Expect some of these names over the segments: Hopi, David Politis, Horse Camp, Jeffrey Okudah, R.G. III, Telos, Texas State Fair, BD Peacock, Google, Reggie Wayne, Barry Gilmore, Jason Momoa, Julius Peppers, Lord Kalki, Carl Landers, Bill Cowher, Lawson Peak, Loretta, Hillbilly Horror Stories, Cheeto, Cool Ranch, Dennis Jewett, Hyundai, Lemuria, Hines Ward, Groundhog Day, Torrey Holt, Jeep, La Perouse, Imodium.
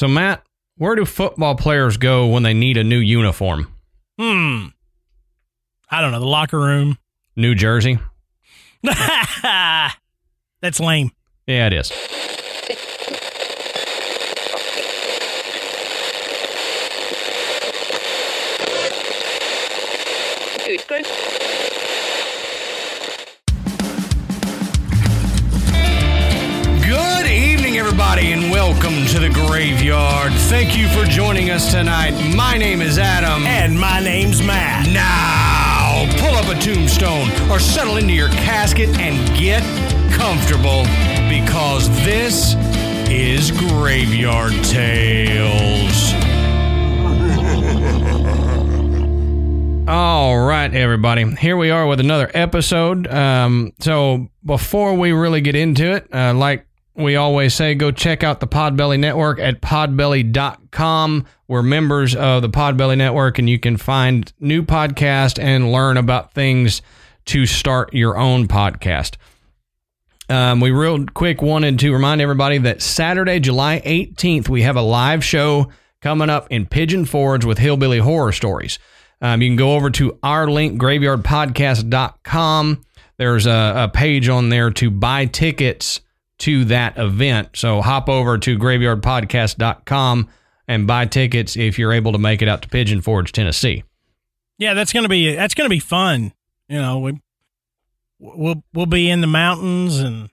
So, Matt, where do football players go when they need a new uniform? I don't know. The locker room. New Jersey. That's lame. Yeah, it is. Good evening, everybody, and welcome to the Graveyard. Thank you for joining us tonight. My name is Adam. And my name's Matt. Now, pull up a tombstone or settle into your casket and get comfortable, because this is Graveyard Tales. All right, everybody. Here we are with another episode. So before we really get into it, like we always say, go check out the Podbelly Network at podbelly.com. We're members of the Podbelly Network, and you can find new podcasts and learn about things to start your own podcast. We real quick wanted to remind everybody that Saturday, July 18th, we have a live show coming up in Pigeon Forge with Hillbilly Horror Stories. You can go over to our link, graveyardpodcast.com. There's a page on there to buy tickets to that event. So hop over to graveyardpodcast.com and buy tickets if you're able to make it out to Pigeon Forge, Tennessee. Yeah, that's gonna be fun. You know, we'll be in the mountains and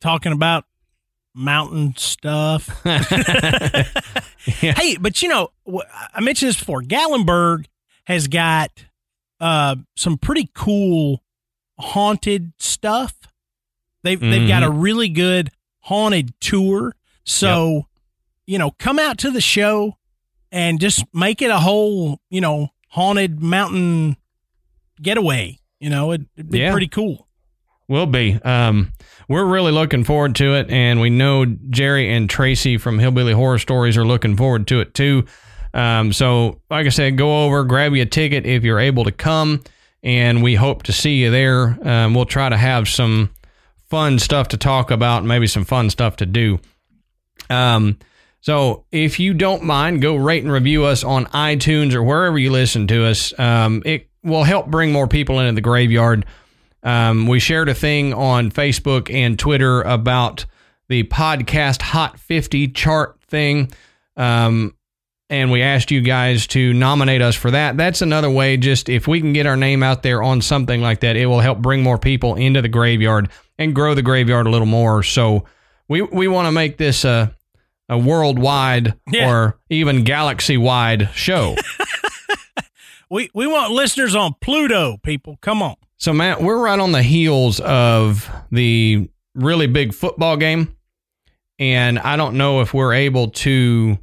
talking about mountain stuff. Hey, but you know, I mentioned this before. Gatlinburg has got some pretty cool haunted stuff. They've got a really good haunted tour. So, you know, come out to the show and just make it a whole, you know, haunted mountain getaway. You know, it'd be pretty cool. Will be. We're really looking forward to it, and we know Jerry and Tracy from Hillbilly Horror Stories are looking forward to it too. So, like I said, go over, grab you a ticket if you're able to come, and we hope to see you there. We'll try to have some fun stuff to talk about, and maybe some fun stuff to do. So if you don't mind, go rate and review us on iTunes or wherever you listen to us. It will help bring more people into the Graveyard. We shared a thing on Facebook and Twitter about the podcast Hot 50 chart thing, and we asked you guys to nominate us for that. That's another way, just if we can get our name out there on something like that, it will help bring more people into the Graveyard and grow the Graveyard a little more. So we want to make this a worldwide or even galaxy-wide show. We want listeners on Pluto, people. Come on. So, Matt, we're right on the heels of the really big football game, and I don't know if we're able to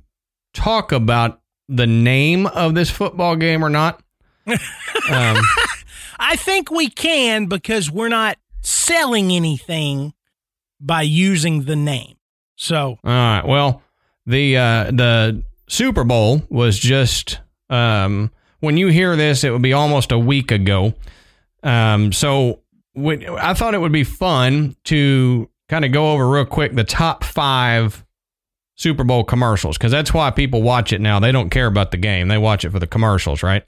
talk about the name of this football game or not. I think we can, because we're not selling anything by using the name. So, all right. Well, the Super Bowl was just when you hear this, it would be almost a week ago. So I thought it would be fun to kind of go over real quick the top 5 Super Bowl commercials, because that's why people watch it now. They don't care about the game. They watch it for the commercials, right?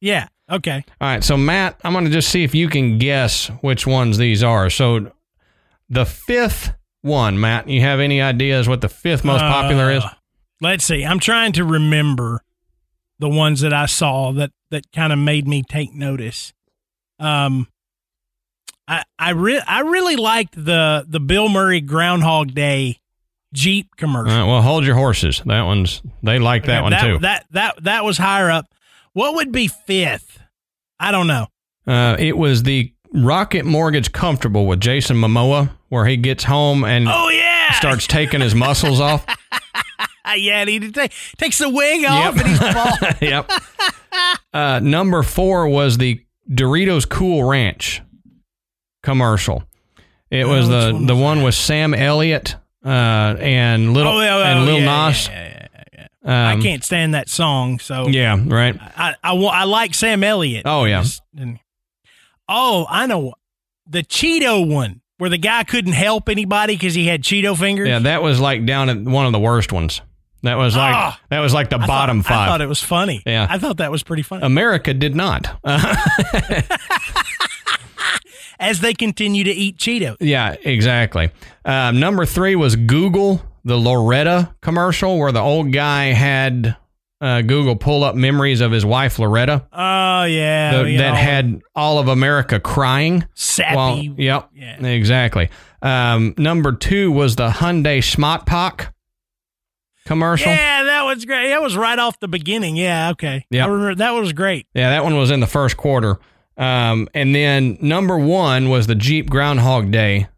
Yeah. Okay. All right. So, Matt, I'm going to just see if you can guess which ones these are. So the 5th one, Matt, you have any ideas what the 5th most popular is? Let's see. I'm trying to remember the ones that I saw that kind of made me take notice. I really liked the Bill Murray Groundhog Day Jeep commercial. All right, well, hold your horses. They like that one too. That was higher up. What would be 5th? I don't know. It was the Rocket Mortgage Comfortable with Jason Momoa, where he gets home and starts taking his muscles off. Yeah, and he takes the wig off and he's bald. Yep. Number 4 was the Doritos Cool Ranch commercial. It was the one with Sam Elliott and Lil Nas. I can't stand that song. So right. I like Sam Elliott. Oh yeah. I know the Cheeto one. where the guy couldn't help anybody because he had Cheeto fingers? Yeah, that was like down at one of the worst ones. That was like the bottom five. I thought it was funny. Yeah. I thought that was pretty funny. America did not. As they continue to eat Cheetos. Yeah, exactly. Number three was Google, the Loretta commercial where the old guy had Google pull up memories of his wife, Loretta. Oh, yeah. That had all of America crying. Sappy. Well, yep, yeah. Exactly. Number two was the Hyundai Schmotpock commercial. Yeah, that was great. That was right off the beginning. Yeah, okay. Yep. I remember that was great. Yeah, that one was in the first quarter. And then number one was the Jeep Groundhog Day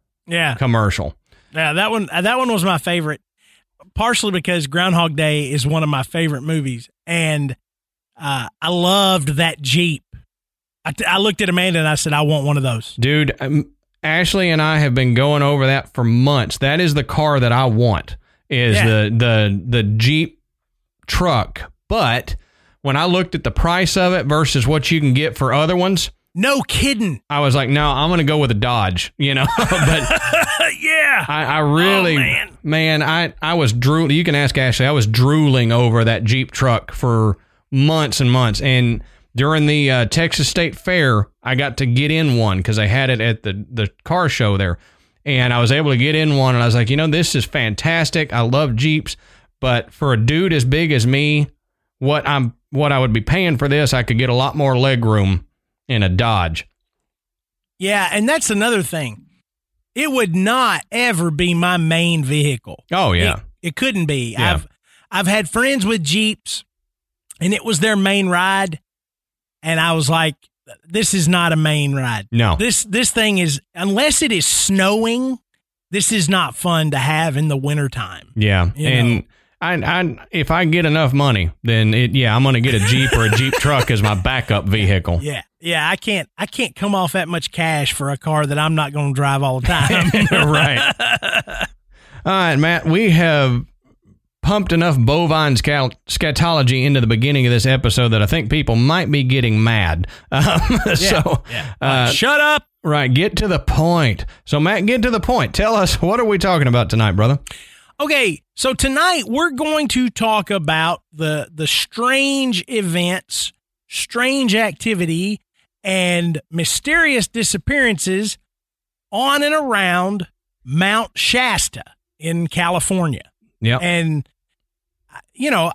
commercial. Yeah, that one was my favorite, partially because Groundhog Day is one of my favorite movies, and I loved that Jeep. I looked at Amanda and I said, I want one of those. Dude, Ashley and I have been going over that for months. That is the car that I want, is the Jeep truck, but... When I looked at the price of it versus what you can get for other ones. No kidding. I was like, no, I'm going to go with a Dodge, you know. But yeah. I really, man, I was drooling. You can ask Ashley. I was drooling over that Jeep truck for months and months. And during the Texas State Fair, I got to get in one because they had it at the car show there. And I was able to get in one. And I was like, you know, this is fantastic. I love Jeeps. But for a dude as big as me, what I would be paying for this, I could get a lot more leg room in a Dodge. Yeah, and that's another thing. It would not ever be my main vehicle. Oh, yeah. It couldn't be. Yeah. I've had friends with Jeeps, and it was their main ride, and I was like, this is not a main ride. No. This thing is, unless it is snowing, this is not fun to have in the wintertime. Yeah, and... If I get enough money, then I'm going to get a Jeep or a Jeep truck as my backup vehicle. Yeah. Yeah. I can't come off that much cash for a car that I'm not going to drive all the time. Right. All right, Matt, we have pumped enough bovine scatology into the beginning of this episode that I think people might be getting mad. Shut up. Right. Get to the point. So Matt, get to the point. Tell us, what are we talking about tonight, brother? Okay, so tonight we're going to talk about the strange events, strange activity, and mysterious disappearances on and around Mount Shasta in California. Yeah. And, you know,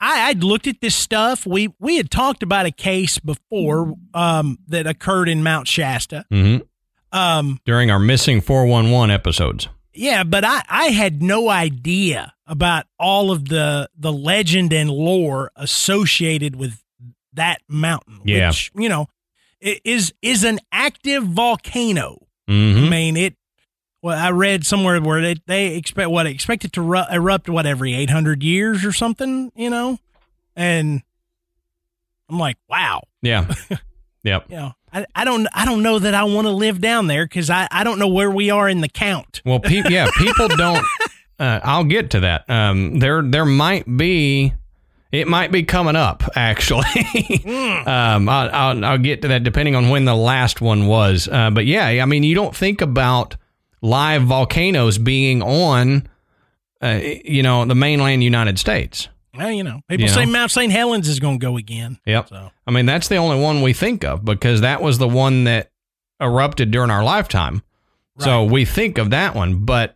I'd looked at this stuff. We had talked about a case before that occurred in Mount Shasta. Mm-hmm. During our Missing 411 episodes. Yeah, but I had no idea about all of the legend and lore associated with that mountain, which, you know, is an active volcano. Mm-hmm. I mean, I read somewhere where they expect it to erupt, every 800 years or something, you know? And I'm like, wow. Yeah. Yep. Yeah. You know, I don't know that I want to live down there because I don't know where we are in the count. Well, people don't. I'll get to that. There might be. It might be coming up, actually. I'll get to that depending on when the last one was. But yeah, I mean, you don't think about live volcanoes being on, you know, the mainland United States. Well, you know, people say Mount St. Helens is going to go again. Yep. So. I mean, that's the only one we think of because that was the one that erupted during our lifetime. Right. So we think of that one, but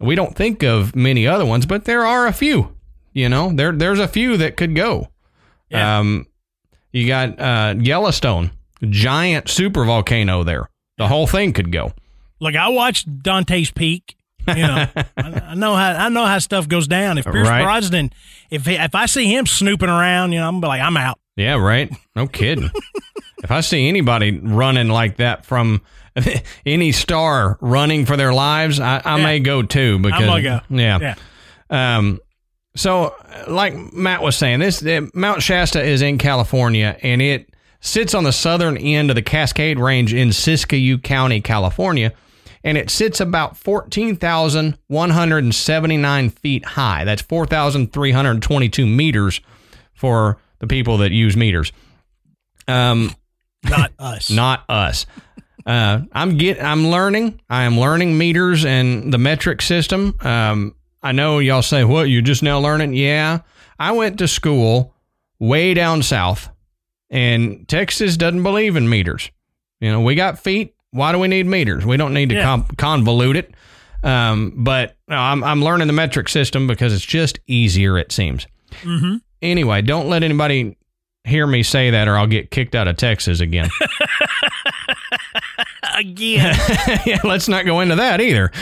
we don't think of many other ones, but there are a few, you know, there's a few that could go. Yeah. You got Yellowstone, giant super volcano there. The whole thing could go. Look, I watched Dante's Peak. You know, I know how stuff goes down. If Pierce Brosnan, if I see him snooping around, you know, I'm gonna be like, I'm out. Yeah, right. No kidding. If I see anybody running like that from any star running for their lives, I may go too. Because I'm gonna go. Yeah. So, like Matt was saying, Mount Shasta is in California, and it sits on the southern end of the Cascade Range in Siskiyou County, California. And it sits about 14,179 feet high. That's 4,322 meters for the people that use meters. Not us. I'm learning meters and the metric system. I know y'all say, what, you're just now learning? Yeah. I went to school way down south, and Texas doesn't believe in meters. You know, we got feet. Why do we need meters? We don't need to convolute it. But no, I'm learning the metric system because it's just easier, it seems. Mm-hmm. Anyway, don't let anybody hear me say that or I'll get kicked out of Texas again. Again. Yeah, let's not go into that either.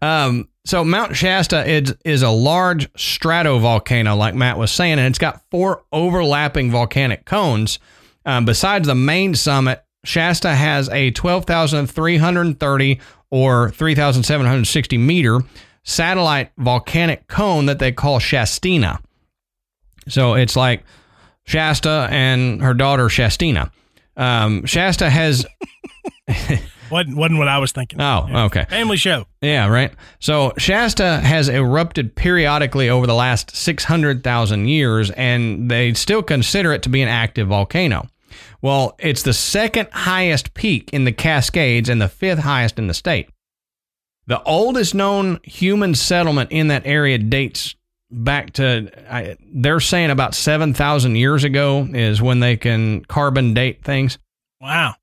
So, so Mount Shasta is a large stratovolcano, like Matt was saying, and it's got four overlapping volcanic cones. Besides the main summit, Shasta has a 12,330 or 3,760 meter satellite volcanic cone that they call Shastina. So it's like Shasta and her daughter Shastina. Shasta has wasn't what I was thinking. Oh, yeah. Okay. Family show. Yeah, right. So Shasta has erupted periodically over the last 600,000 years, and they still consider it to be an active volcano. Well, it's the second highest peak in the Cascades and the fifth highest in the state. The oldest known human settlement in that area dates back to, they're saying about 7,000 years ago is when they can carbon date things. Wow.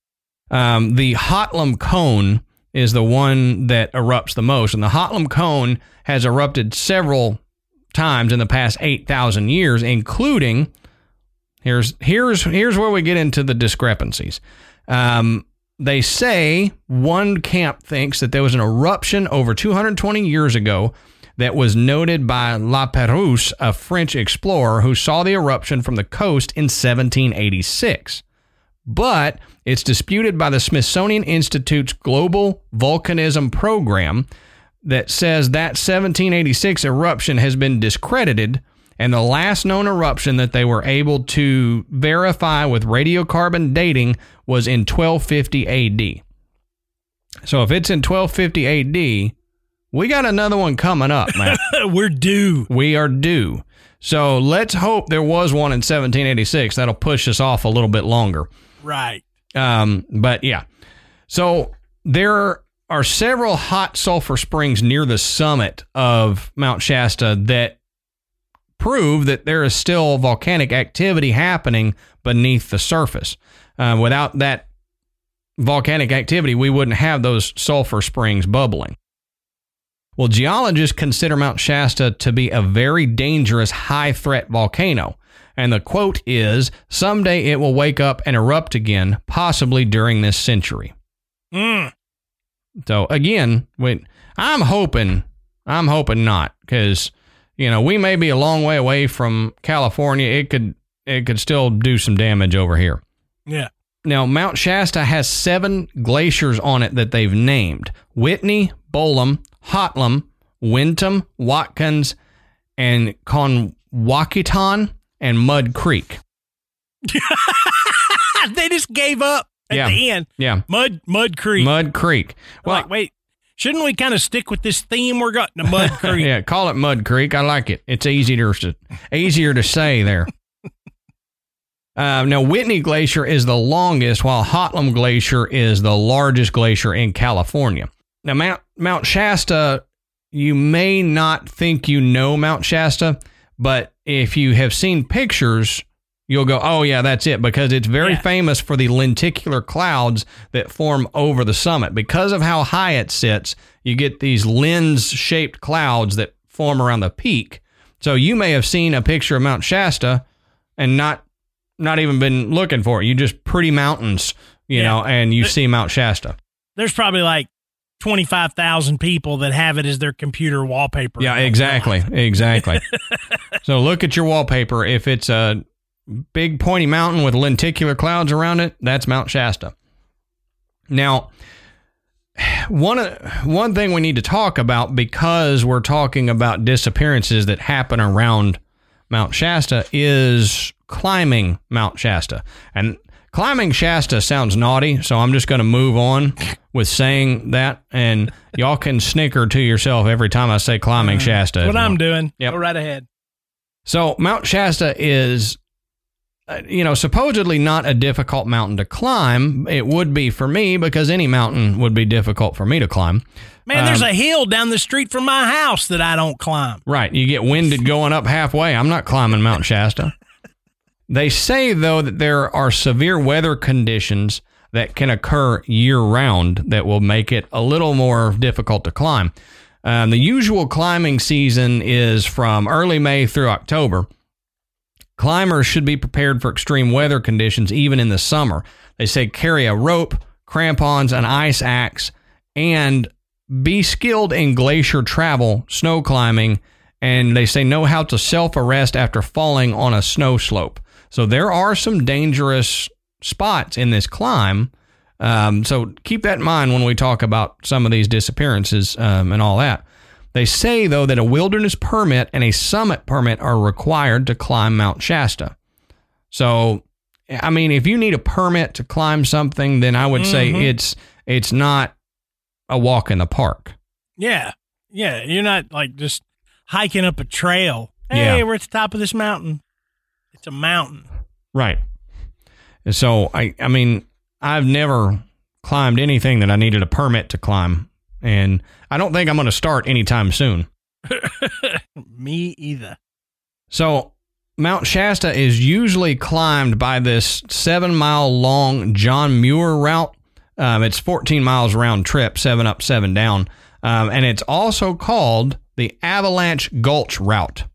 The Hotlum Cone is the one that erupts the most, and the Hotlum Cone has erupted several times in the past 8,000 years, including, here's where we get into the discrepancies. They say one camp thinks that there was an eruption over 220 years ago that was noted by La Perouse, a French explorer who saw the eruption from the coast in 1786. But it's disputed by the Smithsonian Institute's Global Volcanism Program that says that 1786 eruption has been discredited, and the last known eruption that they were able to verify with radiocarbon dating was in 1250 A.D. So if it's in 1250 A.D., we got another one coming up, man. We're due. We are due. So let's hope there was one in 1786. That'll push us off a little bit longer. Right. But yeah. So there are several hot sulfur springs near the summit of Mount Shasta that prove that there is still volcanic activity happening beneath the surface. Without that volcanic activity, we wouldn't have those sulfur springs bubbling. Well, geologists consider Mount Shasta to be a very dangerous high-threat volcano, and the quote is, someday it will wake up and erupt again, possibly during this century. Mm. So, again, I'm hoping not, because, you know, we may be a long way away from California. It could still do some damage over here. Yeah. Now, Mount Shasta has 7 glaciers on it that they've named: Whitney, Bolum, Hotlum, Windham, Watkins, and Conwauketon, and Mud Creek. They just gave up at the end. Yeah. Mud Creek. Mud Creek. Well, like, wait, shouldn't we kind of stick with this theme we're got? The Mud Creek. Yeah, call it Mud Creek. I like it. It's easier to say there. Now, Whitney Glacier is the longest, while Hotlum Glacier is the largest glacier in California. Now, Mount Shasta, you may not think you know Mount Shasta, but if you have seen pictures, you'll go, oh, yeah, that's it, because it's very famous for the lenticular clouds that form over the summit. Because of how high it sits, you get these lens-shaped clouds that form around the peak. So you may have seen a picture of Mount Shasta and not even been looking for it. You just pretty mountains, you know, and you see Mount Shasta. There's probably like 25,000 people that have it as their computer wallpaper. Yeah, exactly. So look at your wallpaper. If it's a big pointy mountain with lenticular clouds around it, that's Mount Shasta. Now, one thing we need to talk about, because we're talking about disappearances that happen around Mount Shasta, is climbing Mount Shasta. And climbing Shasta sounds naughty, so I'm just going to move on with saying that, and y'all can snicker to yourself every time I say climbing Shasta. What I'm doing. Yep. Go right ahead. So Mount Shasta is supposedly not a difficult mountain to climb. It would be for me because any mountain would be difficult for me to climb. Man, there's a hill down the street from my house that I don't climb. Right. You get winded going up halfway. I'm not climbing Mount Shasta. They say, though, that there are severe weather conditions that can occur year-round that will make it a little more difficult to climb. The usual climbing season is from early May through October. Climbers should be prepared for extreme weather conditions even in the summer. They say carry a rope, crampons, an ice axe, and be skilled in glacier travel, snow climbing, and they say know how to self-arrest after falling on a snow slope. So there are some dangerous spots in this climb. So keep that in mind when we talk about some of these disappearances and all that. They say, though, that a wilderness permit and a summit permit are required to climb Mount Shasta. So, I mean, if you need a permit to climb something, then I would say it's not a walk in the park. Yeah. Yeah. You're not like just hiking up a trail. Hey, we're at the top of this mountain. It's a mountain. Right. So, I mean, I've never climbed anything that I needed a permit to climb. And I don't think I'm going to start anytime soon. Me either. So Mount Shasta is usually climbed by this 7-mile long John Muir route. It's 14 miles round trip, 7 up, 7 down. And it's also called the Avalanche Gulch route.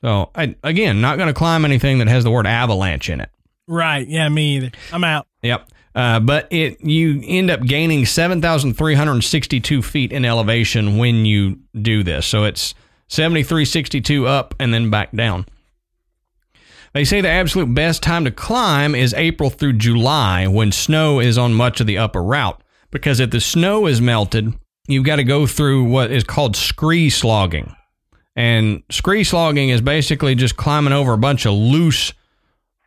So again, not going to climb anything that has the word avalanche in it. Right. Yeah, me either. I'm out. Yep. But you end up gaining 7,362 feet in elevation when you do this. So it's 7,362 up and then back down. They say the absolute best time to climb is April through July when snow is on much of the upper route. Because if the snow is melted, you've got to go through what is called scree slogging. And scree slogging is basically just climbing over a bunch of loose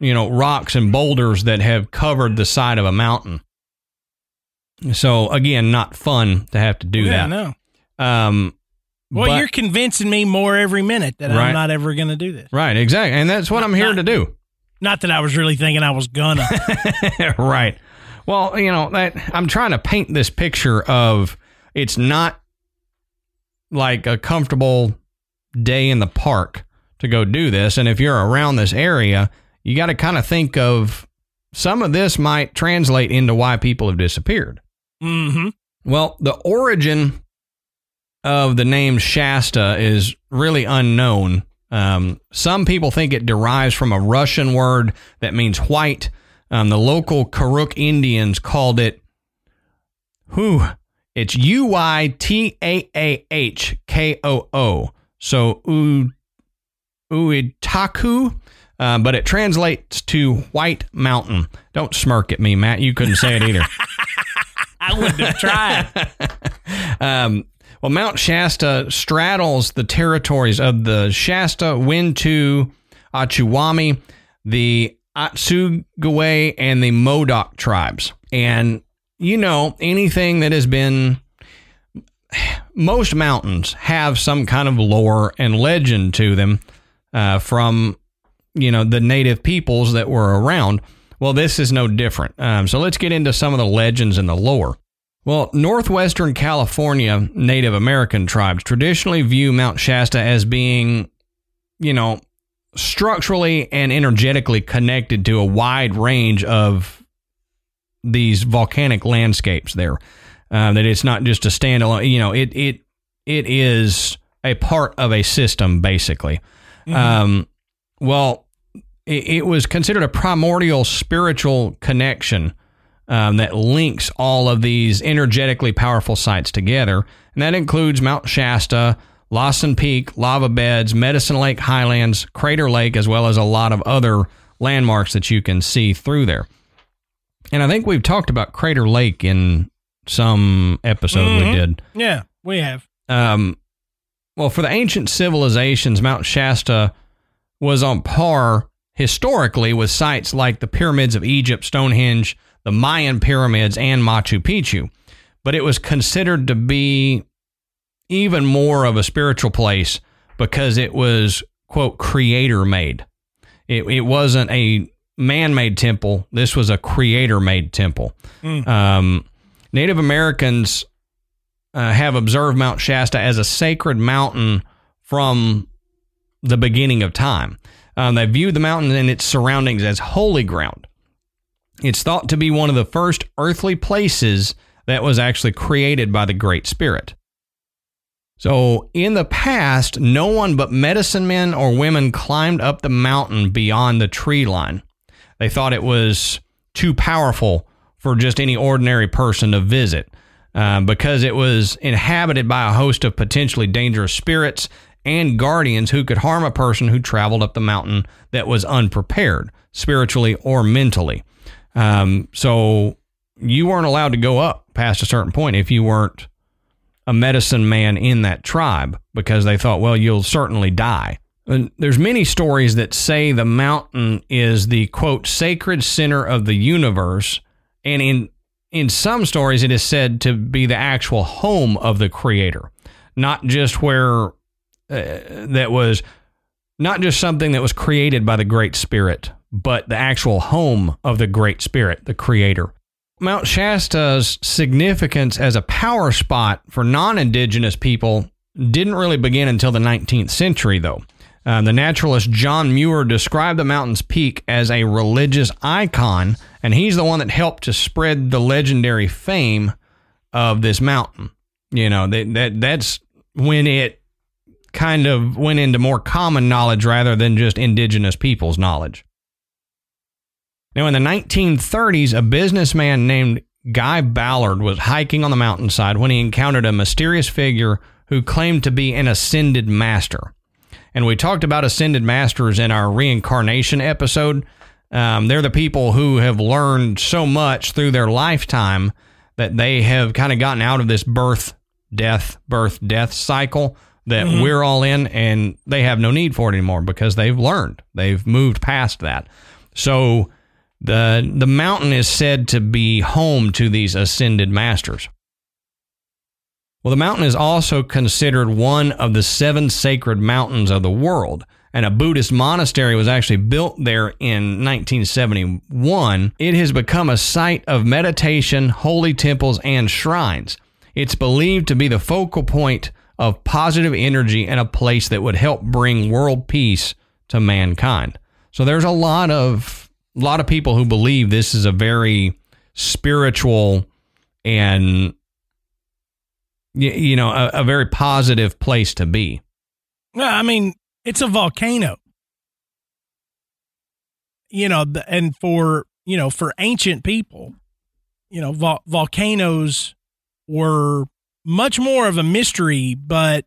rocks and boulders that have covered the side of a mountain. So again, not fun to have to do that. No. Well, you're convincing me more every minute that I'm not ever going to do this. Right, exactly. And that's what I'm here to do. Not that I was really thinking I was gonna. Right. Well, I'm trying to paint this picture of it's not like a comfortable day in the park to go do this. And if you're around this area, you got to kind of think of some of this might translate into why people have disappeared. Mm-hmm. Well, the origin of the name Shasta is really unknown. Some people think it derives from a Russian word that means white. The local Kuruk Indians called it, it's Uytaahkoo. So Uitaku. But it translates to White Mountain. Don't smirk at me, Matt. You couldn't say it either. I wouldn't have tried. Well, Mount Shasta straddles the territories of the Shasta, Wintu, Achuwami, the Otsugwe, and the Modoc tribes. And, anything that has been... Most mountains have some kind of lore and legend to them from... the native peoples that were around. Well, this is no different. So let's get into some of the legends and the lore. Well, Northwestern California Native American tribes traditionally view Mount Shasta as being, structurally and energetically connected to a wide range of these volcanic landscapes there. That it's not just a standalone, it is a part of a system, basically. Mm-hmm. Well, it was considered a primordial spiritual connection that links all of these energetically powerful sites together, and that includes Mount Shasta, Lawson Peak, lava beds, Medicine Lake Highlands, Crater Lake, as well as a lot of other landmarks that you can see through there. And I think we've talked about Crater Lake in some episode we did. Yeah, we have. Well, for the ancient civilizations, Mount Shasta was on par historically with sites like the pyramids of Egypt, Stonehenge, the Mayan pyramids, and Machu Picchu. But it was considered to be even more of a spiritual place because it was, quote, creator made. It wasn't a man-made temple. This was a creator-made temple. Mm. Native Americans have observed Mount Shasta as a sacred mountain from the beginning of time. They view the mountain and its surroundings as holy ground. It's thought to be one of the first earthly places that was actually created by the Great Spirit. So in the past, no one but medicine men or women climbed up the mountain beyond the tree line. They thought it was too powerful for just any ordinary person to visit, because it was inhabited by a host of potentially dangerous spirits and guardians who could harm a person who traveled up the mountain that was unprepared, spiritually or mentally. So you weren't allowed to go up past a certain point if you weren't a medicine man in that tribe, because they thought, well, you'll certainly die. And there's many stories that say the mountain is the, quote, sacred center of the universe. And in some stories, it is said to be the actual home of the creator, not just where that was not just something that was created by the Great Spirit, but the actual home of the Great Spirit, the creator. Mount Shasta's significance as a power spot for non-indigenous people didn't really begin until the 19th century, though. The naturalist John Muir described the mountain's peak as a religious icon, and he's the one that helped to spread the legendary fame of this mountain. You know, that's when it kind of went into more common knowledge rather than just indigenous people's knowledge. Now, in the 1930s, a businessman named Guy Ballard was hiking on the mountainside when he encountered a mysterious figure who claimed to be an ascended master. And we talked about ascended masters in our reincarnation episode. They're the people who have learned so much through their lifetime that they have kind of gotten out of this birth, death cycle that mm-hmm. we're all in, and they have no need for it anymore because they've learned. They've moved past that. So the mountain is said to be home to these ascended masters. Well, the mountain is also considered one of the 7 sacred mountains of the world, and a Buddhist monastery was actually built there in 1971. It has become a site of meditation, holy temples, and shrines. It's believed to be the focal point of positive energy and a place that would help bring world peace to mankind. So there's a lot of people who believe this is a very spiritual and, you know, a very positive place to be. Well, I mean, it's a volcano, you know, and for ancient people, you know, volcanoes were much more of a mystery, but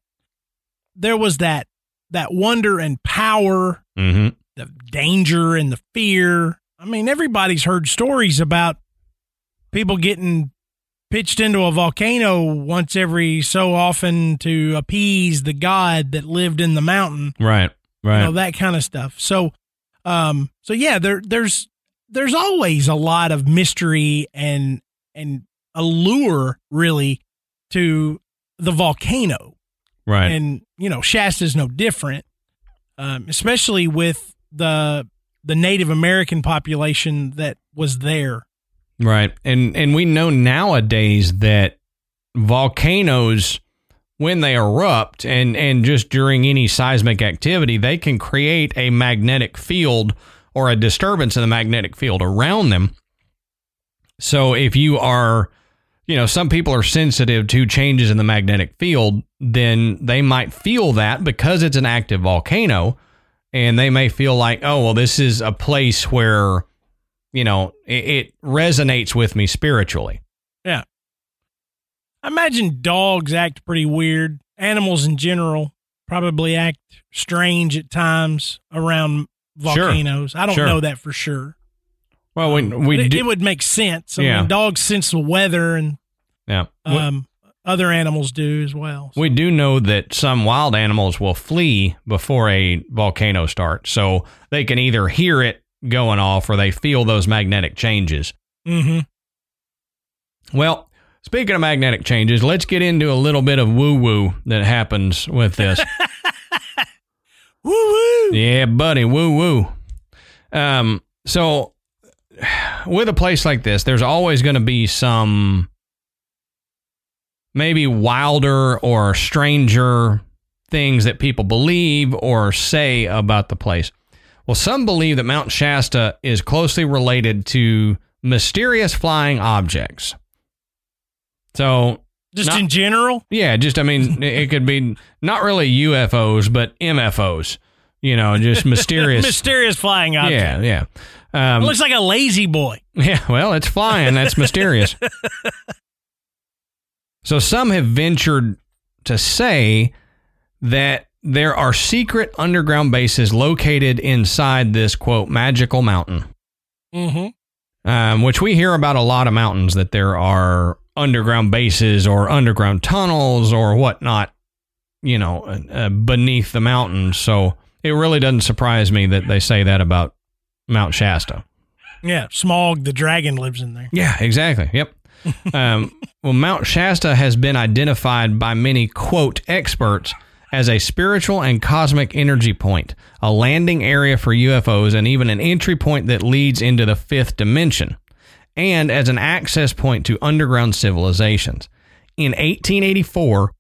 there was that wonder and power, mm-hmm. the danger and the fear. I mean, everybody's heard stories about people getting pitched into a volcano once every so often to appease the god that lived in the mountain. Right. You know, that kind of stuff. So, so yeah, there's always a lot of mystery and allure, really, to the volcano. Right. And, you know, Shasta's no different, especially with the Native American population that was there. Right. And we know nowadays that volcanoes, when they erupt and just during any seismic activity, they can create a magnetic field or a disturbance in the magnetic field around them. So if you are, you know, some people are sensitive to changes in the magnetic field, then they might feel that because it's an active volcano, and they may feel like, oh, well, this is a place where, you know, it resonates with me spiritually. Yeah. I imagine dogs act pretty weird. Animals in general probably act strange at times around volcanoes. Sure. I don't know that for sure. Well, it would make sense. I mean, dogs sense the weather, and other animals do as well. So. We do know that some wild animals will flee before a volcano starts, so they can either hear it going off or they feel those magnetic changes. Mm-hmm. Well, speaking of magnetic changes, let's get into a little bit of woo-woo that happens with this. Woo-woo! Yeah, buddy, woo-woo. So with a place like this, there's always going to be some maybe wilder or stranger things that people believe or say about the place. Well, some believe that Mount Shasta is closely related to mysterious flying objects. So just in general? Yeah, just, I mean, it could be not really UFOs, but MFOs, you know, just mysterious. Mysterious flying objects. Yeah, yeah. It looks like a lazy boy. Yeah, well, it's flying. That's mysterious. So some have ventured to say that there are secret underground bases located inside this, quote, magical mountain. Mm-hmm. Which we hear about a lot of mountains, that there are underground bases or underground tunnels or whatnot, you know, beneath the mountain. So it really doesn't surprise me that they say that about Mount Shasta. Yeah, Smaug the dragon lives in there. Yeah, exactly. Yep. Well, Mount Shasta has been identified by many, quote, experts as a spiritual and cosmic energy point, a landing area for UFOs, and even an entry point that leads into the fifth dimension, and as an access point to underground civilizations. In 1884,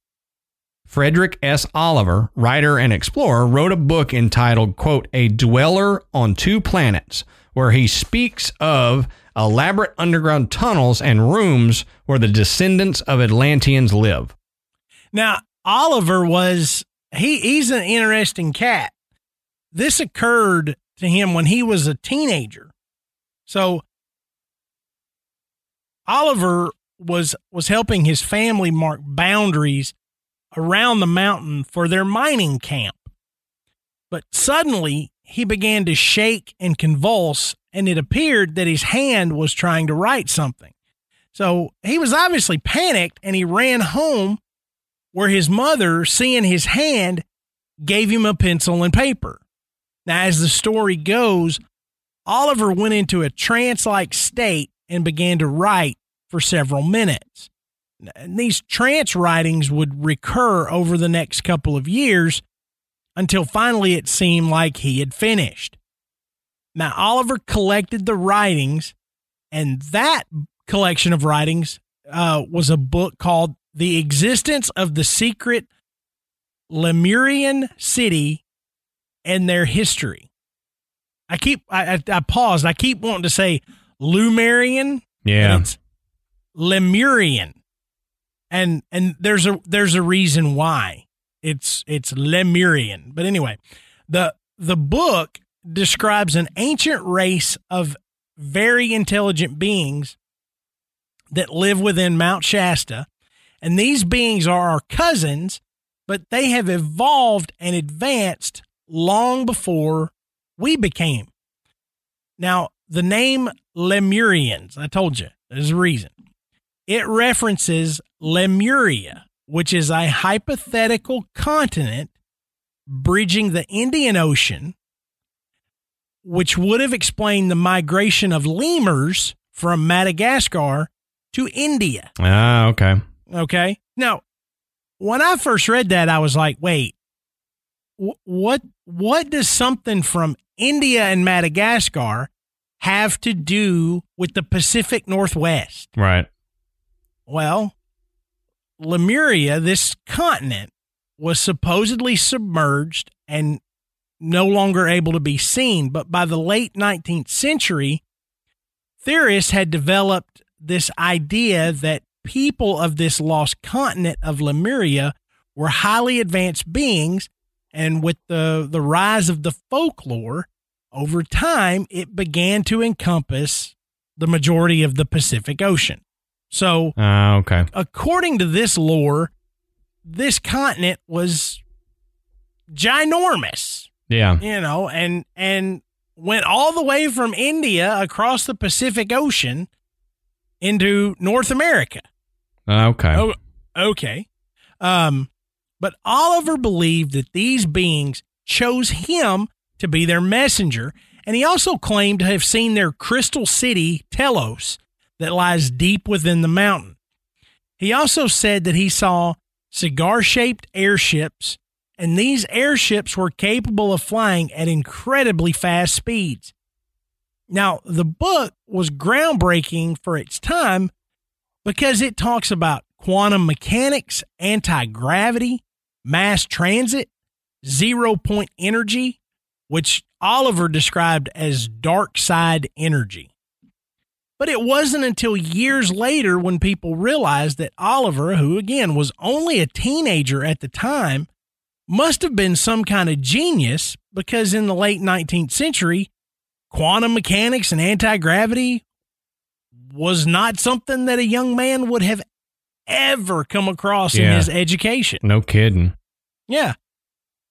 Frederick S. Oliver, writer and explorer, wrote a book entitled, quote, A Dweller on Two Planets, where he speaks of elaborate underground tunnels and rooms where the descendants of Atlanteans live. Now, Oliver was, he's an interesting cat. This occurred to him when he was a teenager. So Oliver was helping his family mark boundaries around the mountain for their mining camp. But suddenly he began to shake and convulse, and it appeared that his hand was trying to write something. So he was obviously panicked, and he ran home, where his mother, seeing his hand, gave him a pencil and paper. Now, as the story goes, Oliver went into a trance-like state and began to write for several minutes. And these trance writings would recur over the next couple of years until finally it seemed like he had finished. Now, Oliver collected the writings, and that collection of writings was a book called The Existence of the Secret Lemurian City and Their History. I paused. I keep wanting to say Lumerian. Yeah. It's Lemurian. And there's a reason why it's Lemurian. But anyway, the book describes an ancient race of very intelligent beings that live within Mount Shasta. And these beings are our cousins, but they have evolved and advanced long before we became. Now, the name Lemurians, I told you, there's a reason. It references Lemuria, which is a hypothetical continent bridging the Indian Ocean, which would have explained the migration of lemurs from Madagascar to India. Ah, okay. Okay. Now, when I first read that, I was like, wait, what does something from India and Madagascar have to do with the Pacific Northwest? Right. Well, Lemuria, this continent, was supposedly submerged and no longer able to be seen. But by the late 19th century, theorists had developed this idea that people of this lost continent of Lemuria were highly advanced beings, and with the rise of the folklore, over time it began to encompass the majority of the Pacific Ocean. So, okay. According to this lore, this continent was ginormous. Yeah. You know, and went all the way from India across the Pacific Ocean into North America. Okay. Oh, okay. But Oliver believed that these beings chose him to be their messenger, and he also claimed to have seen their crystal city, Telos, that lies deep within the mountain. He also said that he saw cigar-shaped airships, and these airships were capable of flying at incredibly fast speeds. Now, the book was groundbreaking for its time because it talks about quantum mechanics, anti-gravity, mass transit, zero-point energy, which Oliver described as dark side energy. But it wasn't until years later when people realized that Oliver, who again was only a teenager at the time, must have been some kind of genius, because in the late 19th century, quantum mechanics and anti-gravity was not something that a young man would have ever come across in his education. No kidding. Yeah.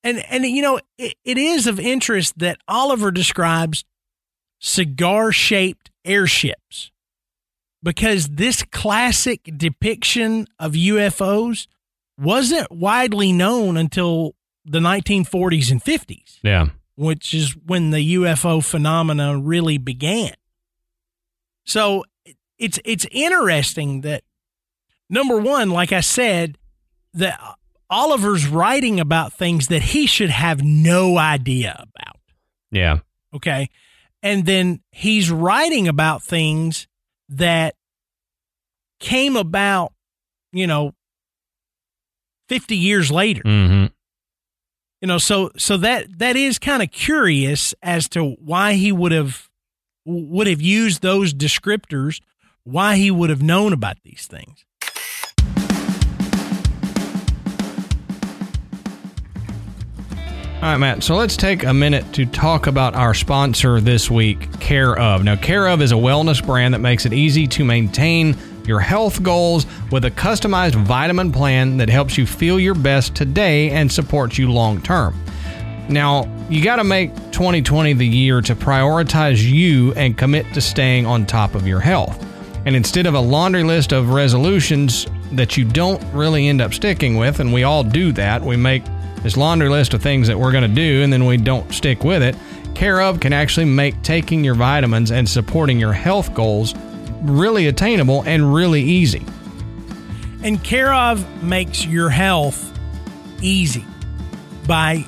And you know, it is of interest that Oliver describes cigar-shaped airships, because this classic depiction of UFOs wasn't widely known until the 1940s and 50s. Yeah. Which is when the UFO phenomena really began. So it's interesting that, number one, like I said, that Oliver's writing about things that he should have no idea about. Yeah. Okay. And then he's writing about things that came about, you know, 50 years later. Mm-hmm. You know, so that is kind of curious as to why he would have used those descriptors, why he would have known about these things. All right, Matt, so let's take a minute to talk about our sponsor this week, Care Of. Now, Care Of is a wellness brand that makes it easy to maintain your health goals with a customized vitamin plan that helps you feel your best today and supports you long term. Now, you got to make 2020 the year to prioritize you and commit to staying on top of your health. And instead of a laundry list of resolutions that you don't really end up sticking with, and we all do that, we make this laundry list of things that we're going to do, and then we don't stick with it. Care Of can actually make taking your vitamins and supporting your health goals really attainable and really easy. And Care Of makes your health easy by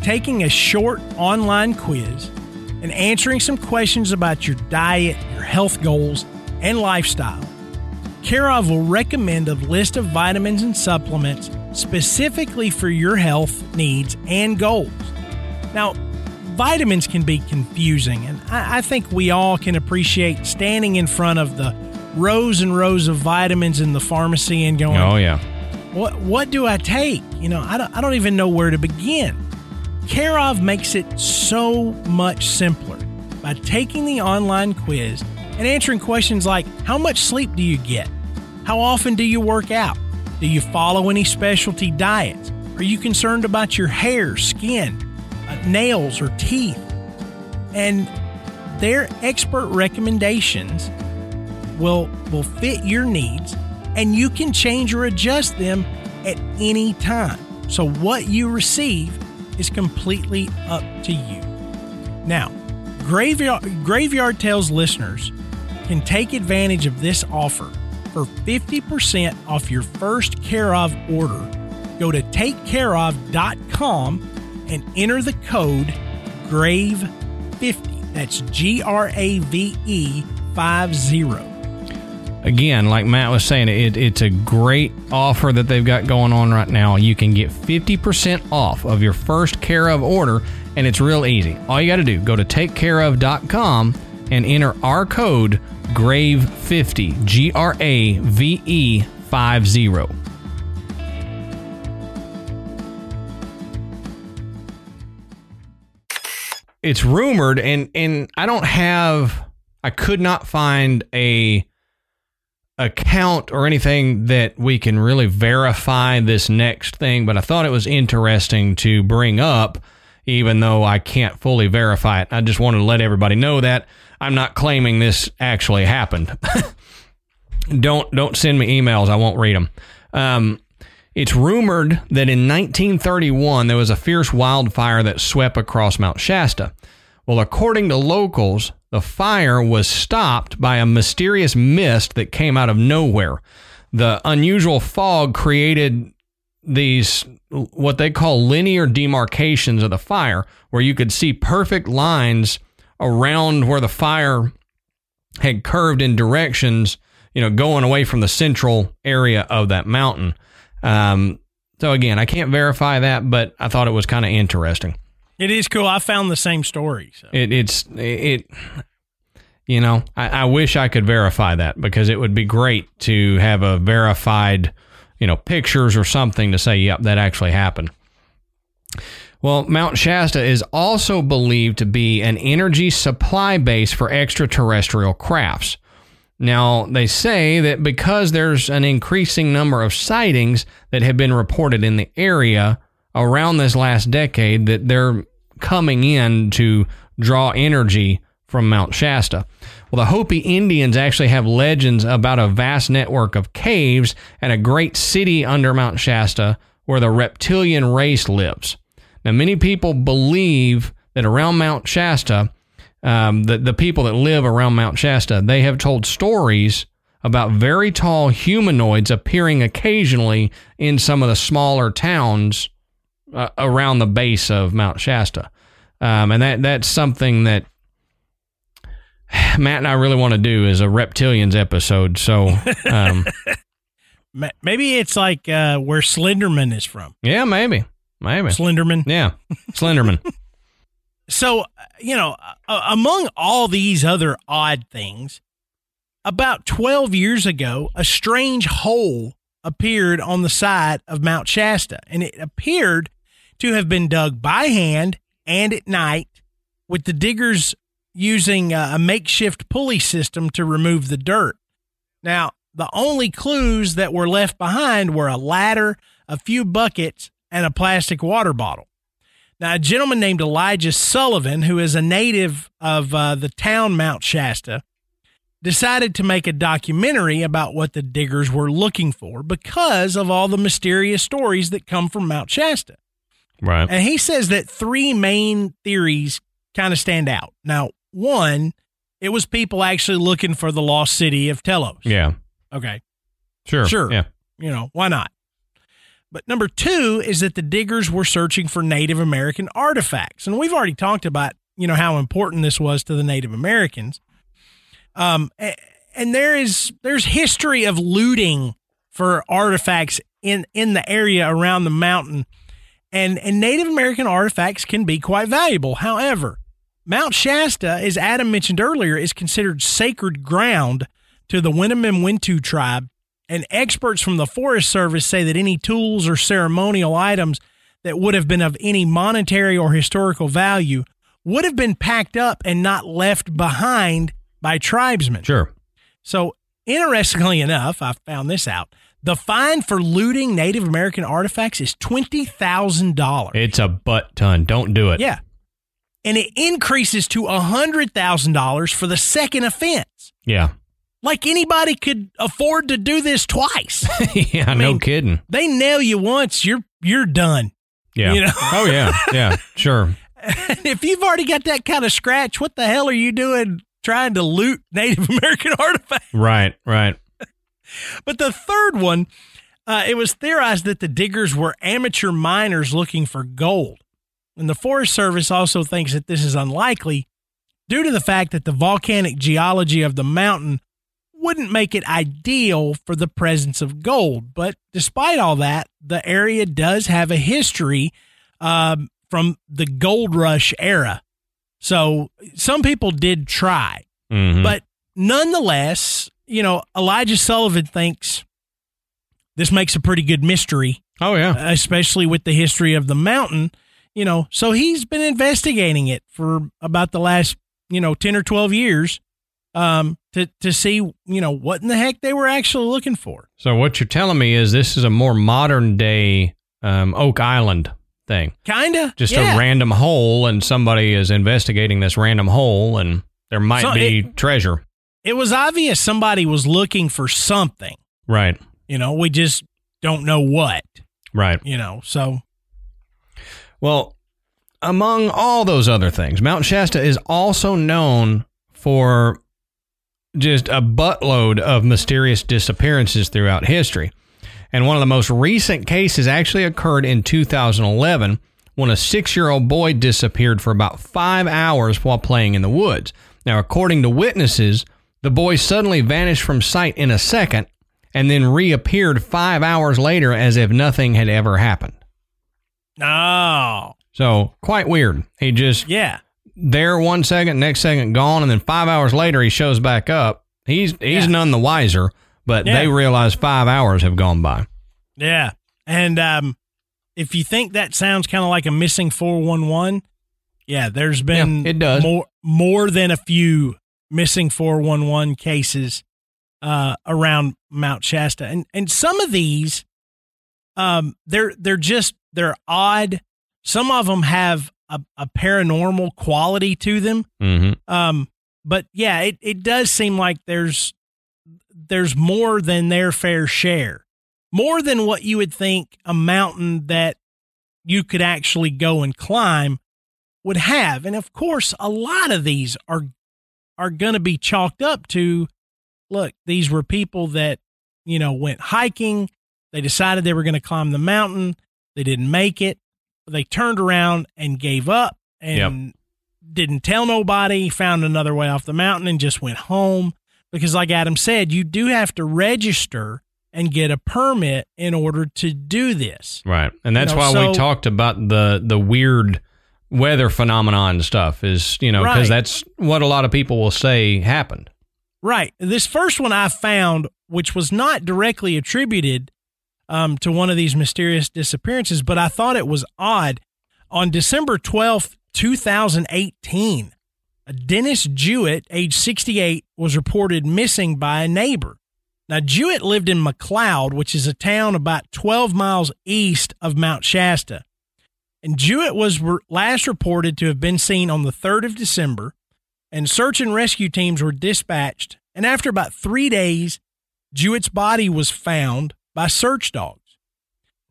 taking a short online quiz and answering some questions about your diet, your health goals, and lifestyle. Care Of will recommend a list of vitamins and supplements specifically for your health needs and goals. Now, vitamins can be confusing, and I think we all can appreciate standing in front of the rows and rows of vitamins in the pharmacy and going, "Oh yeah, what do I take? You know, I don't even know where to begin." Care Of makes it so much simpler by taking the online quiz and answering questions like, how much sleep do you get? How often do you work out? Do you follow any specialty diets? Are you concerned about your hair, skin, nails, or teeth? And their expert recommendations will fit your needs, and you can change or adjust them at any time. So what you receive is completely up to you. Now, Graveyard Tales listeners can take advantage of this offer. For 50% off your first Care Of order, go to takecareof.com and enter the code GRAVE50. That's GRAVE50. Again, like Matt was saying, it's a great offer that they've got going on right now. You can get 50% off of your first Care Of order, and it's real easy. All you got to do, go to takecareof.com and enter our code GRAVE50, GRAVE50. It's rumored, and I could not find a account or anything that we can really verify this next thing, but I thought it was interesting to bring up, even though I can't fully verify it. I just wanted to let everybody know that I'm not claiming this actually happened. Don't send me emails. I won't read them. It's rumored that in 1931, there was a fierce wildfire that swept across Mount Shasta. Well, according to locals, the fire was stopped by a mysterious mist that came out of nowhere. The unusual fog created these what they call linear demarcations of the fire, where you could see perfect lines around where the fire had curved in directions, you know, going away from the central area of that mountain. So again, I can't verify that, but I thought it was kind of interesting. It is cool. I found the same story. So. You know, I wish I could verify that, because it would be great to have a verified, you know, pictures or something to say, yep, that actually happened. Well, Mount Shasta is also believed to be an energy supply base for extraterrestrial crafts. Now, they say that because there's an increasing number of sightings that have been reported in the area around this last decade, that they're coming in to draw energy from Mount Shasta. Well, the Hopi Indians actually have legends about a vast network of caves and a great city under Mount Shasta where the reptilian race lives. Now, many people believe that around Mount Shasta, the people that live around Mount Shasta, they have told stories about very tall humanoids appearing occasionally in some of the smaller towns around the base of Mount Shasta. And that's something that Matt and I really want to do, is a reptilians episode. So, maybe it's like where Slenderman is from. Yeah, maybe Slenderman. Yeah, Slenderman. So, you know, among all these other odd things, about 12 years ago, a strange hole appeared on the side of Mount Shasta, and it appeared to have been dug by hand and at night, with the diggers using a makeshift pulley system to remove the dirt. Now, the only clues that were left behind were a ladder, a few buckets, and a plastic water bottle. Now, a gentleman named Elijah Sullivan, who is a native of the town Mount Shasta, decided to make a documentary about what the diggers were looking for because of all the mysterious stories that come from Mount Shasta. Right. And he says that three main theories kind of stand out. Now, one, it was people actually looking for the lost city of Telos. Yeah. Okay. Sure. Yeah. You know, why not? But number two is that the diggers were searching for Native American artifacts. And we've already talked about, you know, how important this was to the Native Americans. And there's history of looting for artifacts in the area around the mountain. And Native American artifacts can be quite valuable. However, Mount Shasta, as Adam mentioned earlier, is considered sacred ground to the Wenam and Wintu tribe, and experts from the Forest Service say that any tools or ceremonial items that would have been of any monetary or historical value would have been packed up and not left behind by tribesmen. Sure. So, interestingly enough, I found this out, the fine for looting Native American artifacts is $20,000. It's a butt ton. Don't do it. Yeah. And it increases to $100,000 for the second offense. Yeah. Like anybody could afford to do this twice. Yeah, I mean, no kidding. They nail you once, you're done. Yeah. You know? Oh, yeah. Yeah, sure. If you've already got that kind of scratch, what the hell are you doing trying to loot Native American artifacts? Right. But the third one, it was theorized that the diggers were amateur miners looking for gold. And the Forest Service also thinks that this is unlikely due to the fact that the volcanic geology of the mountain wouldn't make it ideal for the presence of gold. But despite all that, the area does have a history from the gold rush era. So some people did try, but nonetheless, you know, Elijah Sullivan thinks this makes a pretty good mystery. Oh, yeah. Especially with the history of the mountain, you know. So he's been investigating it for about the last, you know, 10 or 12 years to see, you know, what in the heck they were actually looking for. So what you're telling me is this is a more modern day Oak Island thing. Kind of. Just a random hole, and somebody is investigating this random hole, and there might be treasure. It was obvious somebody was looking for something. Right. You know, we just don't know what. Right. You know, so. Well, among all those other things, Mount Shasta is also known for just a buttload of mysterious disappearances throughout history. And one of the most recent cases actually occurred in 2011 when a 6-year-old boy disappeared for about 5 hours while playing in the woods. Now, according to witnesses, the boy suddenly vanished from sight in a second and then reappeared 5 hours later as if nothing had ever happened. Oh. So, quite weird. He just... Yeah. There 1 second, next second gone, and then 5 hours later he shows back up. He's none the wiser, but they realize 5 hours have gone by. Yeah. And if you think that sounds kind of like a missing 411, there's been more than a few missing 411 cases around Mount Shasta. And some of these they're odd. Some of them have a paranormal quality to them. Mm-hmm. But yeah, it does seem like there's more than their fair share, more than what you would think a mountain that you could actually go and climb would have. And of course, a lot of these are going to be chalked up to, look, these were people that, went hiking. They decided they were going to climb the mountain. They didn't make it. They turned around and gave up and didn't tell nobody, found another way off the mountain and just went home. Because like Adam said, you do have to register and get a permit in order to do this. Right. And that's why we talked about the weird weather phenomenon and stuff is, because that's what a lot of people will say happened. Right. This first one I found, which was not directly attributed to one of these mysterious disappearances, but I thought it was odd. On December 12th, 2018, Dennis Jewett, age 68, was reported missing by a neighbor. Now, Jewett lived in McLeod, which is a town about 12 miles east of Mount Shasta. And Jewett was last reported to have been seen on the 3rd of December, and search and rescue teams were dispatched. And after about 3 days, Jewett's body was found by search dogs.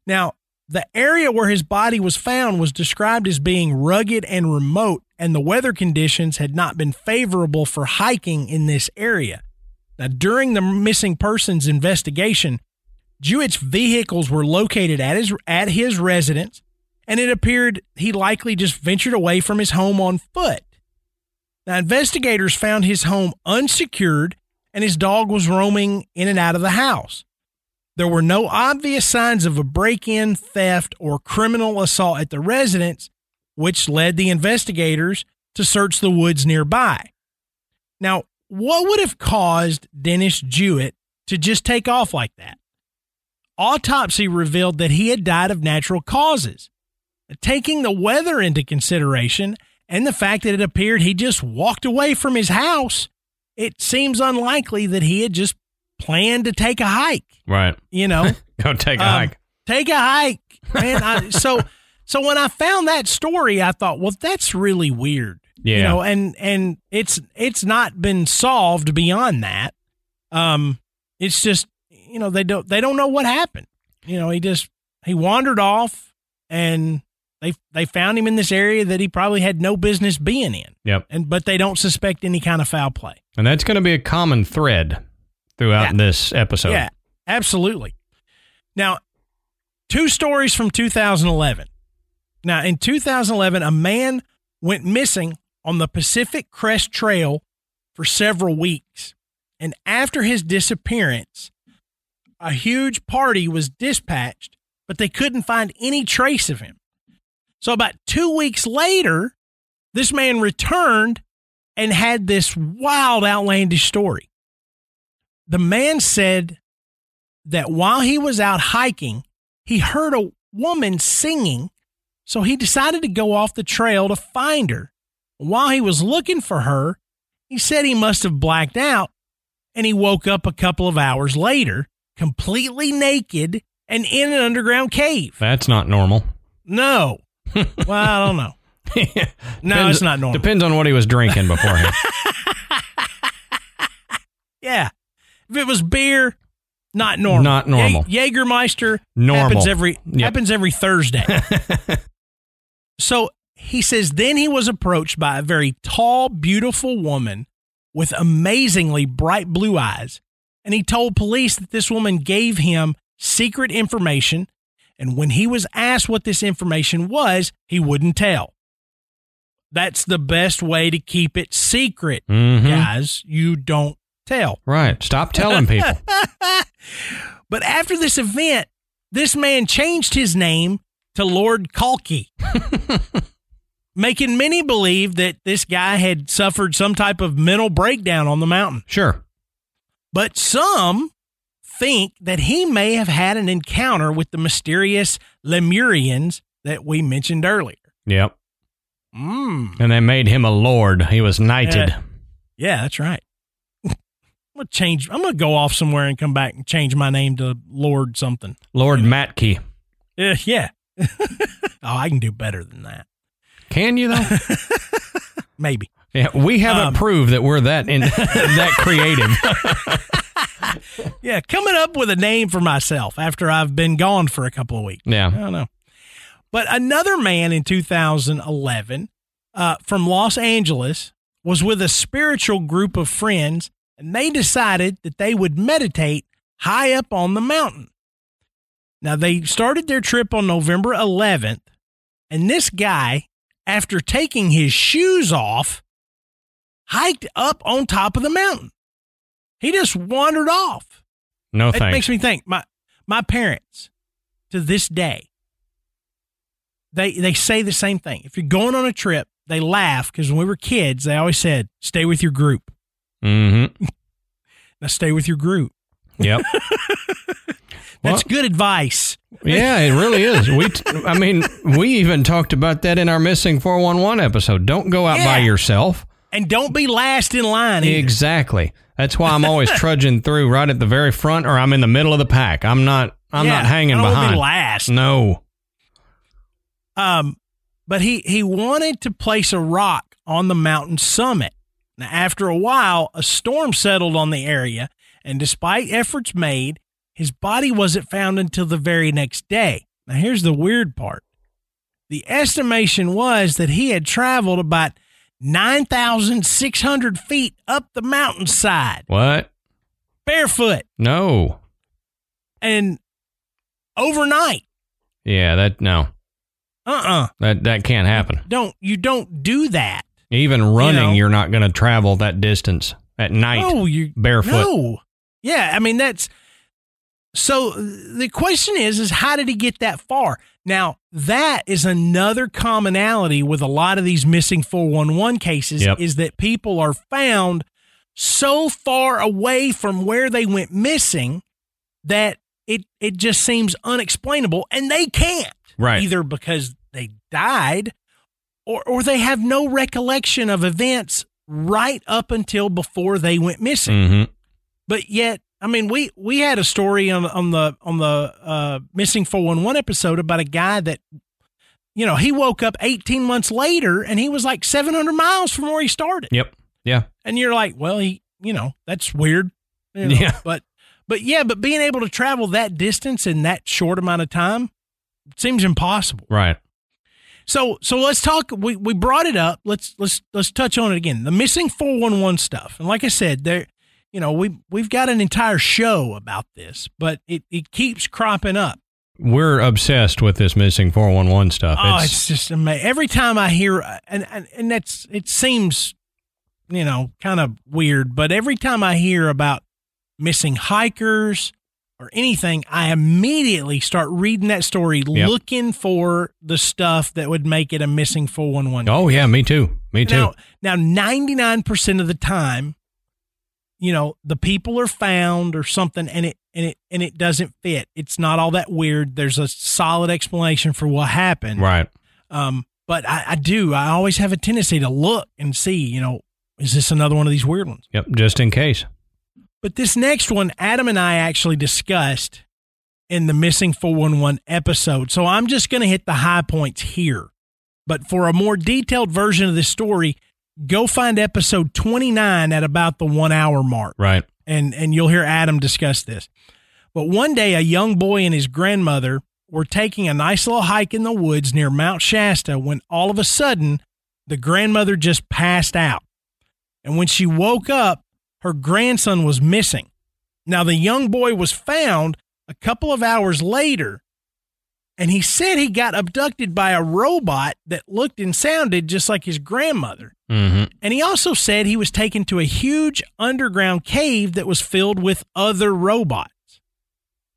Now, the area where his body was found was described as being rugged and remote, and the weather conditions had not been favorable for hiking in this area. Now, during the missing persons investigation, Jewett's vehicles were located at his residence, and it appeared he likely just ventured away from his home on foot. Now, investigators found his home unsecured, and his dog was roaming in and out of the house. There were no obvious signs of a break-in, theft, or criminal assault at the residence, which led the investigators to search the woods nearby. Now, what would have caused Dennis Jewett to just take off like that? Autopsy revealed that he had died of natural causes. Taking the weather into consideration and the fact that it appeared he just walked away from his house, it seems unlikely that he had just planned to take a hike. Right. Go take a hike. Take a hike. Man, so when I found that story, I thought, well, that's really weird. Yeah. And it's not been solved beyond that. It's just, they don't know what happened. He wandered off and they found him in this area that he probably had no business being in. Yep. But they don't suspect any kind of foul play. And that's going to be a common thread throughout this episode. Yeah, absolutely. Now, two stories from 2011. Now, in 2011, a man went missing on the Pacific Crest Trail for several weeks. And after his disappearance, a huge party was dispatched, but they couldn't find any trace of him. So about 2 weeks later, this man returned and had this wild, outlandish story. The man said that while he was out hiking, he heard a woman singing, so he decided to go off the trail to find her. While he was looking for her, he said he must have blacked out, and he woke up a couple of hours later, completely naked and in an underground cave. That's not normal. No. Well, I don't know. No, it's not normal. Depends on what he was drinking beforehand. Yeah. If it was beer, not normal. Not normal. Jägermeister normal. Happens every Thursday. So he says, then he was approached by a very tall, beautiful woman with amazingly bright blue eyes. And he told police that this woman gave him secret information And when he was asked what this information was, he wouldn't tell. That's the best way to keep it secret, guys. You don't tell. Right. Stop telling people. But after this event, this man changed his name to Lord Kalki, making many believe that this guy had suffered some type of mental breakdown on the mountain. Sure. But some think that he may have had an encounter with the mysterious Lemurians that we mentioned earlier. Yep. And they made him a lord. He was knighted. Yeah, that's right. I'm gonna go off somewhere and come back and change my name to Lord something. Lord Matkey. Yeah. I can do better than that. Can you though? Maybe. Yeah, we haven't proved that we're that creative. Yeah, coming up with a name for myself after I've been gone for a couple of weeks. Yeah, I don't know. But another man in 2011 from Los Angeles was with a spiritual group of friends, and they decided that they would meditate high up on the mountain. Now, they started their trip on November 11th, and this guy, after taking his shoes off, hiked up on top of the mountain. He just wandered off. No thanks. That makes me think. My parents, to this day, They say the same thing. If you're going on a trip, they laugh because when we were kids, they always said, stay with your group. Mm-hmm. Now stay with your group. Yep. That's good advice. Yeah, it really is. We even talked about that in our Missing 411 episode. Don't go out by yourself. And don't be last in line either. Exactly. That's why I'm always trudging through right at the very front or I'm in the middle of the pack. I'm not hanging behind. I don't want to be last. No. But he wanted to place a rock on the mountain summit. Now, after a while, a storm settled on the area, and despite efforts made, his body wasn't found until the very next day. Now, here's the weird part. The estimation was that he had traveled about 9,600 feet up the mountainside. What? Barefoot. No. And overnight. Yeah, no. That can't happen. You don't do that. Even running, you're not going to travel that distance at night. No, barefoot. No. Yeah, that's so. The question is how did he get that far? Now that is another commonality with a lot of these missing 411 cases is that people are found so far away from where they went missing that it just seems unexplainable, and they can't. Right. Either because they died or they have no recollection of events right up until before they went missing. Mm-hmm. But yet, we had a story on the Missing 411 episode about a guy that, he woke up 18 months later and he was like 700 miles from where he started. Yep. Yeah. And you're like, well, he, that's weird. Yeah. But being able to travel that distance in that short amount of time, seems impossible. Right. So let's talk. We brought it up. Let's touch on it again. The missing 411 stuff. And like I said, there, we've got an entire show about this, but it keeps cropping up. We're obsessed with this missing 411 stuff. Oh, it's just amazing. Every time I hear, and that's, it seems, kind of weird, but every time I hear about missing hikers or anything, I immediately start reading that story, looking for the stuff that would make it a missing 411. Oh, yeah, me too. Me too. Now, 99% of the time, the people are found or something, and it doesn't fit. It's not all that weird. There's a solid explanation for what happened. Right. But I always have a tendency to look and see, is this another one of these weird ones? Yep, just in case. But this next one, Adam and I actually discussed in the Missing 411 episode. So I'm just going to hit the high points here. But for a more detailed version of this story, go find episode 29 at about the 1 hour mark. Right. And you'll hear Adam discuss this. But one day, a young boy and his grandmother were taking a nice little hike in the woods near Mount Shasta when all of a sudden, the grandmother just passed out. And when she woke up, her grandson was missing. Now, the young boy was found a couple of hours later, And he said he got abducted by a robot that looked and sounded just like his grandmother. Mm-hmm. And he also said he was taken to a huge underground cave that was filled with other robots.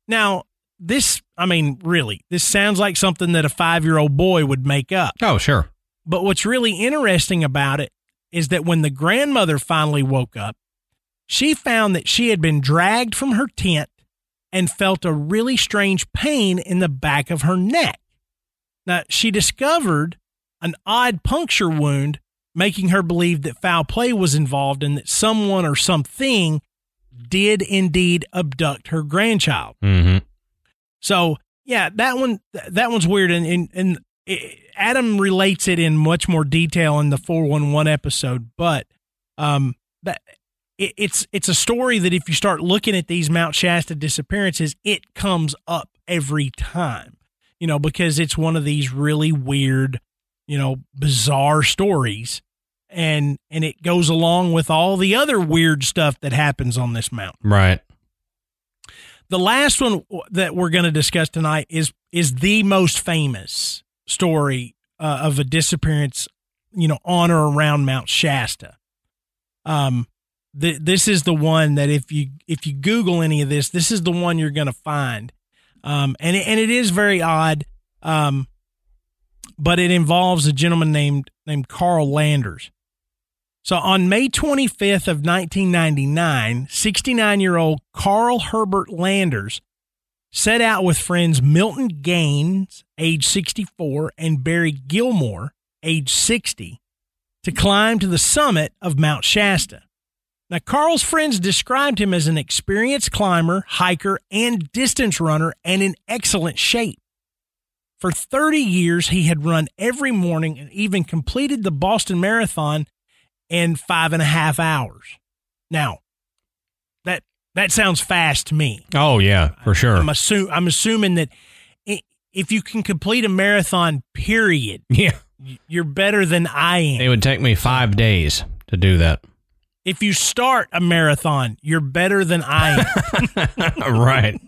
Now, this, I mean, really, this sounds like something that a 5-year-old boy would make up. Oh, sure. But what's really interesting about it is that when the grandmother finally woke up, she found that she had been dragged from her tent and felt a really strange pain in the back of her neck. Now, she discovered an odd puncture wound, making her believe that foul play was involved and that someone or something did indeed abduct her grandchild. Mm-hmm. So, yeah, that one's weird. And Adam relates it in much more detail in the 411 episode, but it's a story that if you start looking at these Mount Shasta disappearances, it comes up every time, you know, because it's one of these really weird, you know, bizarre stories. And it goes along with all the other weird stuff that happens on this mountain. Right. The last one that we're going to discuss tonight is the most famous story of a disappearance, you know, on or around Mount Shasta. This is the one that if you Google any of this, this is the one you're going to find. And it is very odd, but it involves a gentleman named Carl Landers. So on May 25th of 1999, 69-year-old Carl Herbert Landers set out with friends Milton Gaines, age 64, and Barry Gilmore, age 60, to climb to the summit of Mount Shasta. Now, Carl's friends described him as an experienced climber, hiker, and distance runner, and in excellent shape. For 30 years, he had run every morning and even completed the Boston Marathon in 5.5 hours. Now, that sounds fast to me. Oh, yeah, for sure. I'm assuming that if you can complete a marathon, period, yeah, you're better than I am. It would take me 5 days to do that. If you start a marathon, you're better than I am. Right.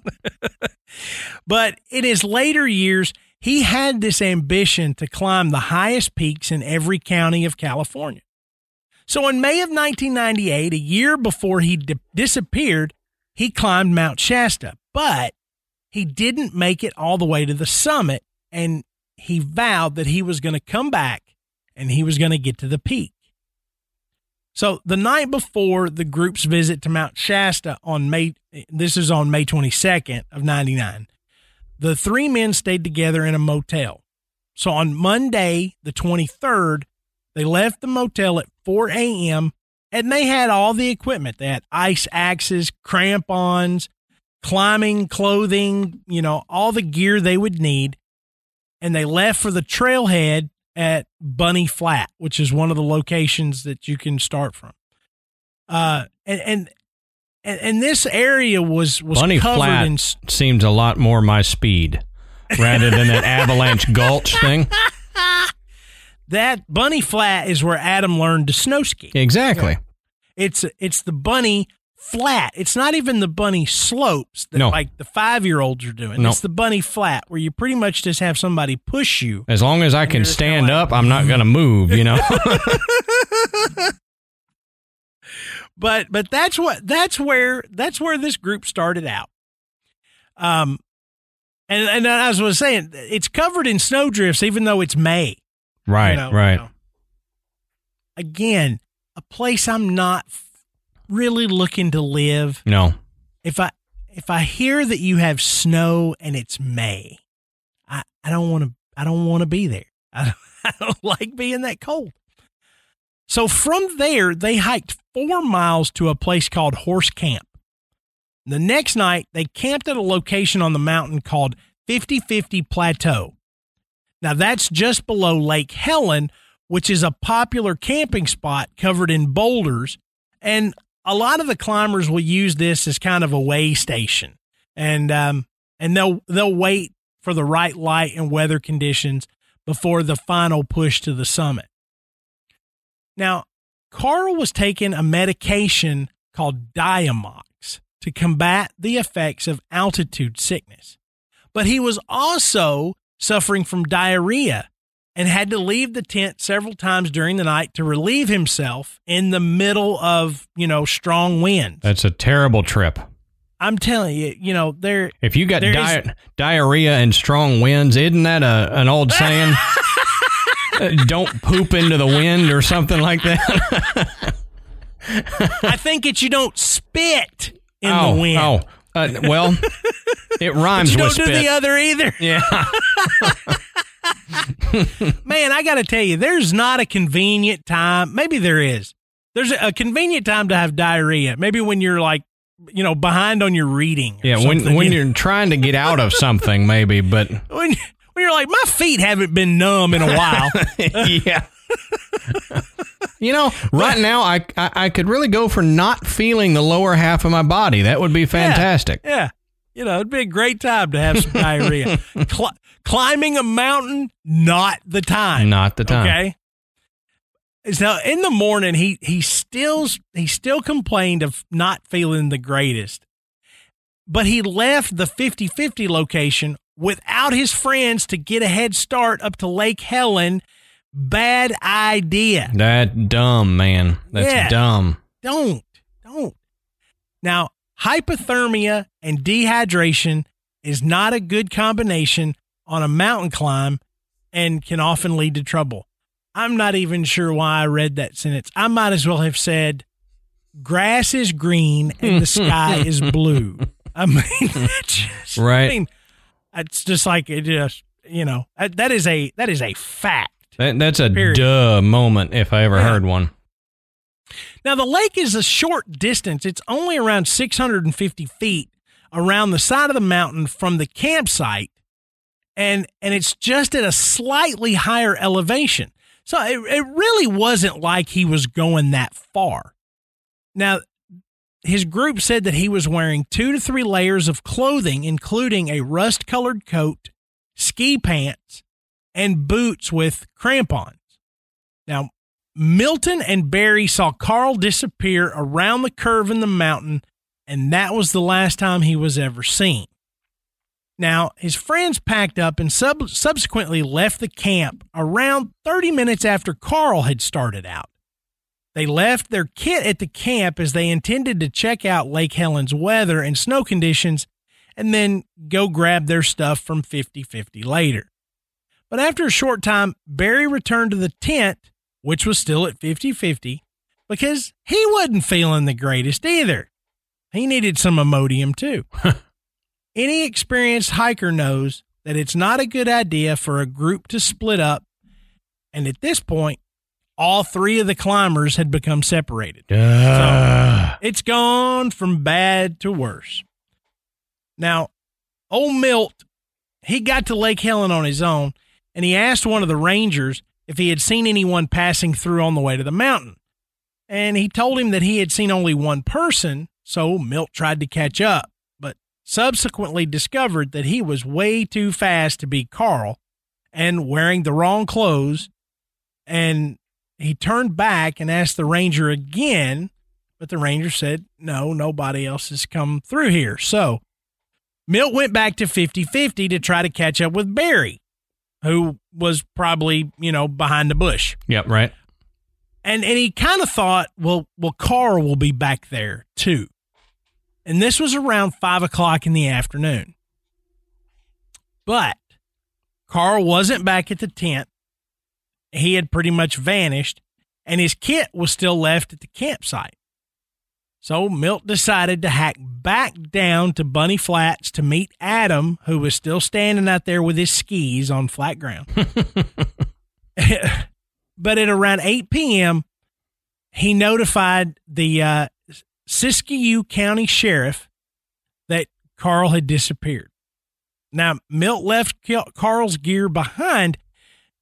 But in his later years, he had this ambition to climb the highest peaks in every county of California. So in May of 1998, a year before he disappeared, he climbed Mount Shasta, but he didn't make it all the way to the summit, and he vowed that he was going to come back and he was going to get to the peak. So the night before the group's visit to Mount Shasta on May 22nd of 99, the three men stayed together in a motel. So on Monday, the 23rd, they left the motel at 4 a.m., and they had all the equipment. They had ice axes, crampons, climbing clothing, you know, all the gear they would need. And they left for the trailhead at Bunny Flat, which is one of the locations that you can start from. And this area was Bunny covered Flat in... seems a lot more my speed rather than that Avalanche Gulch thing. That Bunny Flat is where Adam learned to snow ski. Exactly. Yeah. It's the Bunny Flat. It's not even the bunny slopes that like the 5-year-olds are doing. No. It's the Bunny Flat where you pretty much just have somebody push you. As long as I can stand up, I'm not going to move, you know. But that's where this group started out. And as I was saying, it's covered in snowdrifts even though it's May. Right, right. You know. Again, a place I'm not really looking to live. No. If I hear that you have snow and it's May, I don't want to be there. I don't like being that cold. So from there, they hiked 4 miles to a place called Horse Camp. The next night, they camped at a location on the mountain called 50-50 Plateau. Now, that's just below Lake Helen, which is a popular camping spot covered in boulders. And a lot of the climbers will use this as kind of a way station. And they'll wait for the right light and weather conditions before the final push to the summit. Now, Carl was taking a medication called Diamox to combat the effects of altitude sickness. But he was also suffering from diarrhea and had to leave the tent several times during the night to relieve himself in the middle of, you know, strong winds. That's a terrible trip. I'm telling you, you know, there. If you got diarrhea and strong winds, isn't that an old saying? Don't poop into the wind or something like that. I think it's you don't spit in the wind. Oh, well, it rhymes with spit. You don't do the other either. Yeah. Man, I got to tell you, there's not a convenient time. Maybe there is. There's a convenient time to have diarrhea. Maybe when you're like, you know, behind on your reading. Yeah, when you're trying to get out of something, maybe. But when you're like, my feet haven't been numb in a while. Yeah. You know, right now I could really go for not feeling the lower half of my body. That would be fantastic. Yeah. You know, it'd be a great time to have some diarrhea. Climbing a mountain, not the time. Not the time. Okay. So in the morning, he still complained of not feeling the greatest, but he left the 50-50 location without his friends to get a head start up to Lake Helen. Bad idea. That dumb, man. That's dumb. Don't. Now, hypothermia and dehydration is not a good combination on a mountain climb and can often lead to trouble. I'm not even sure why I read that sentence. I might as well have said, grass is green and the sky is blue. I mean, right. I mean, it's just like, it just, you know, that is a fact. That's a period. Duh moment if I ever heard one. Now, the lake is a short distance. It's only around 650 feet around the side of the mountain from the campsite, and it's just at a slightly higher elevation. So it really wasn't like he was going that far. Now, his group said that he was wearing 2 to 3 layers of clothing, including a rust-colored coat, ski pants, and boots with crampons. Now, Milton and Barry saw Carl disappear around the curve in the mountain, and that was the last time he was ever seen. Now, his friends packed up and subsequently left the camp around 30 minutes after Carl had started out. They left their kit at the camp as they intended to check out Lake Helen's weather and snow conditions and then go grab their stuff from 50-50 later. But after a short time, Barry returned to the tent, which was still at 50-50, because he wasn't feeling the greatest either. He needed some Imodium too. Any experienced hiker knows that it's not a good idea for a group to split up, and at this point, all 3 of the climbers had become separated. So it's gone from bad to worse. Now, old Milt, he got to Lake Helen on his own, and he asked one of the rangers if he had seen anyone passing through on the way to the mountain. And he told him that he had seen only one person, so Milt tried to catch up, subsequently discovered that he was way too fast to be Carl and wearing the wrong clothes, and he turned back and asked the ranger again, but the ranger said, no, nobody else has come through here. So Milt went back to 50-50 to try to catch up with Barry, who was probably, you know, behind the bush. Yep, right. And he kind of thought, well, Carl will be back there too. And this was around 5 o'clock in the afternoon. But Carl wasn't back at the tent. He had pretty much vanished, and his kit was still left at the campsite. So Milt decided to hack back down to Bunny Flats to meet Adam, who was still standing out there with his skis on flat ground. But at around 8 p.m., he notified the Siskiyou County Sheriff that Carl had disappeared. Now, Milt left Carl's gear behind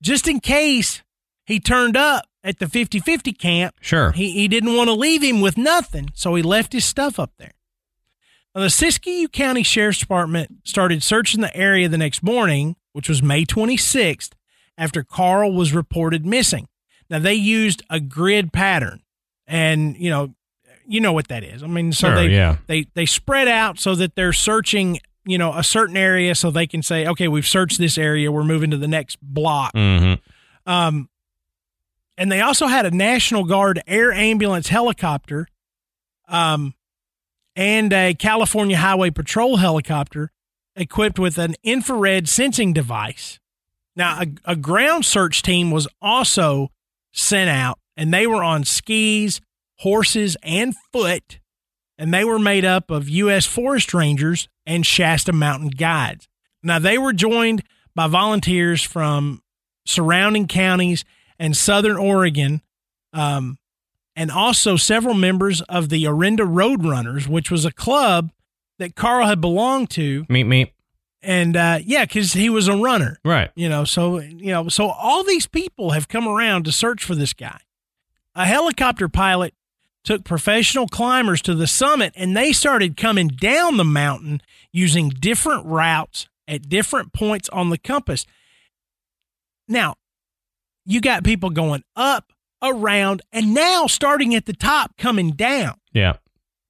just in case he turned up at the 50-50 camp. Sure. He didn't want to leave him with nothing, so he left his stuff up there. Now, the Siskiyou County Sheriff's Department started searching the area the next morning, which was May 26th, after Carl was reported missing. Now, they used a grid pattern, and, you know what that is. I mean, so sure, they spread out so that they're searching you know, a certain area so they can say, okay, we've searched this area, we're moving to the next block. Mm-hmm. And they also had a National Guard air ambulance helicopter, and a California Highway Patrol helicopter equipped with an infrared sensing device. Now, a ground search team was also sent out, and they were on skis, horses, and foot, and they were made up of U.S. Forest Rangers and Shasta Mountain Guides. Now, they were joined by volunteers from surrounding counties and Southern Oregon, and also several members of the Orinda Roadrunners, which was a club that Carl had belonged to. Meet. And, yeah, because he was a runner. Right. So all these people have come around to search for this guy. A helicopter pilot took professional climbers to the summit, and they started coming down the mountain using different routes at different points on the compass. Now, you got people going up, around, and now starting at the top, coming down. Yeah.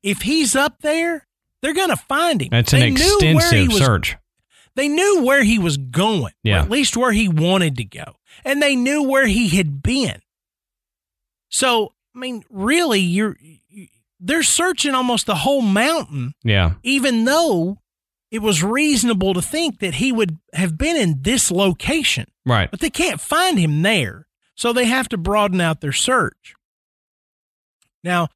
If he's up there, they're going to find him. That's an extensive search. They knew where he was going, yeah, or at least where he wanted to go, and they knew where he had been. So, I mean, really, they're searching almost the whole mountain, yeah, even though it was reasonable to think that he would have been in this location. Right. But they can't find him there, so they have to broaden out their search. Now,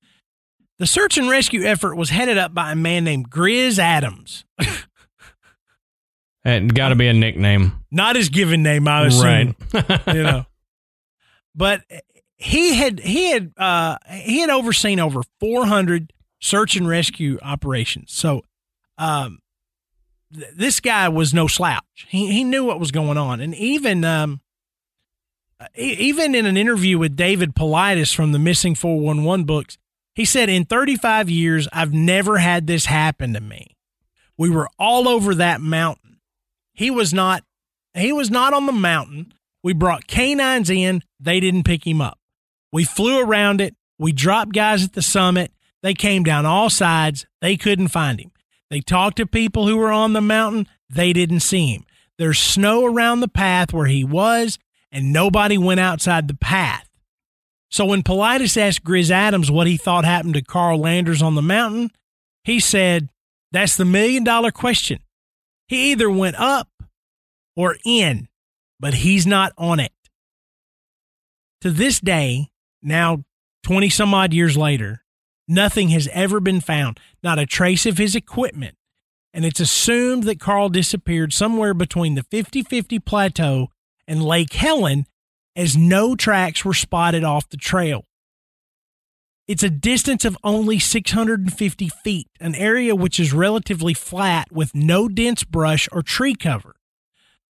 the search and rescue effort was headed up by a man named Grizz Adams. It's got to be a nickname. Not his given name, I assume. Right. But he had overseen over 400 search and rescue operations. So this guy was no slouch. He knew what was going on. And even in an interview with David Politis from the Missing 411 books, he said, "In 35 years, I've never had this happen to me. We were all over that mountain. He was not on the mountain. We brought canines in. They didn't pick him up. We flew around it. We dropped guys at the summit. They came down all sides. They couldn't find him. They talked to people who were on the mountain. They didn't see him. There's snow around the path where he was, and nobody went outside the path." So when Politis asked Grizz Adams what he thought happened to Carl Landers on the mountain, he said, "That's the $1 million question. He either went up or in, but he's not on it." To this day, now 20 some odd years later, nothing has ever been found, not a trace of his equipment. And it's assumed that Carl disappeared somewhere between the 50-50 Plateau and Lake Helen, as no tracks were spotted off the trail. It's a distance of only 650 feet, an area which is relatively flat with no dense brush or tree cover.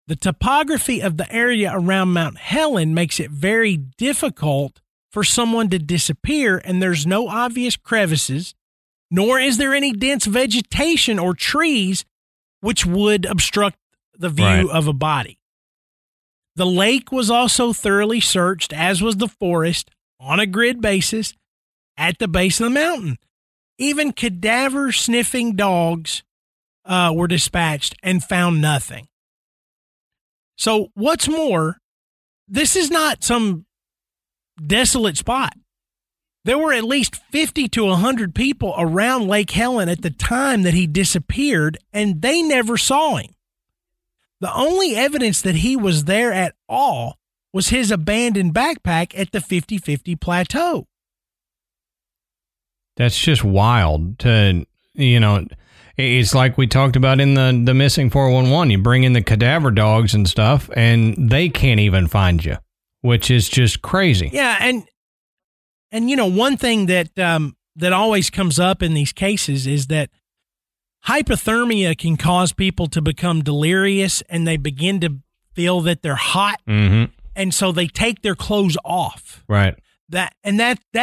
The topography of the area around Mount Helen makes it very difficult for someone to disappear, and there's no obvious crevices, nor is there any dense vegetation or trees which would obstruct the view of a body. The lake was also thoroughly searched, as was the forest, on a grid basis, at the base of the mountain. Even cadaver-sniffing dogs were dispatched and found nothing. So what's more, this is not some desolate spot. There were at least 50 to 100 people around Lake Helen at the time that he disappeared, and they never saw him. The only evidence that he was there at all was his abandoned backpack at the 50-50 Plateau. That's just wild to, it's like we talked about in the Missing 411. You bring in the cadaver dogs and stuff, and they can't even find you, which is just crazy. Yeah, and one thing that that always comes up in these cases is that hypothermia can cause people to become delirious, and they begin to feel that they're hot, mm-hmm, and so they take their clothes off. Right. That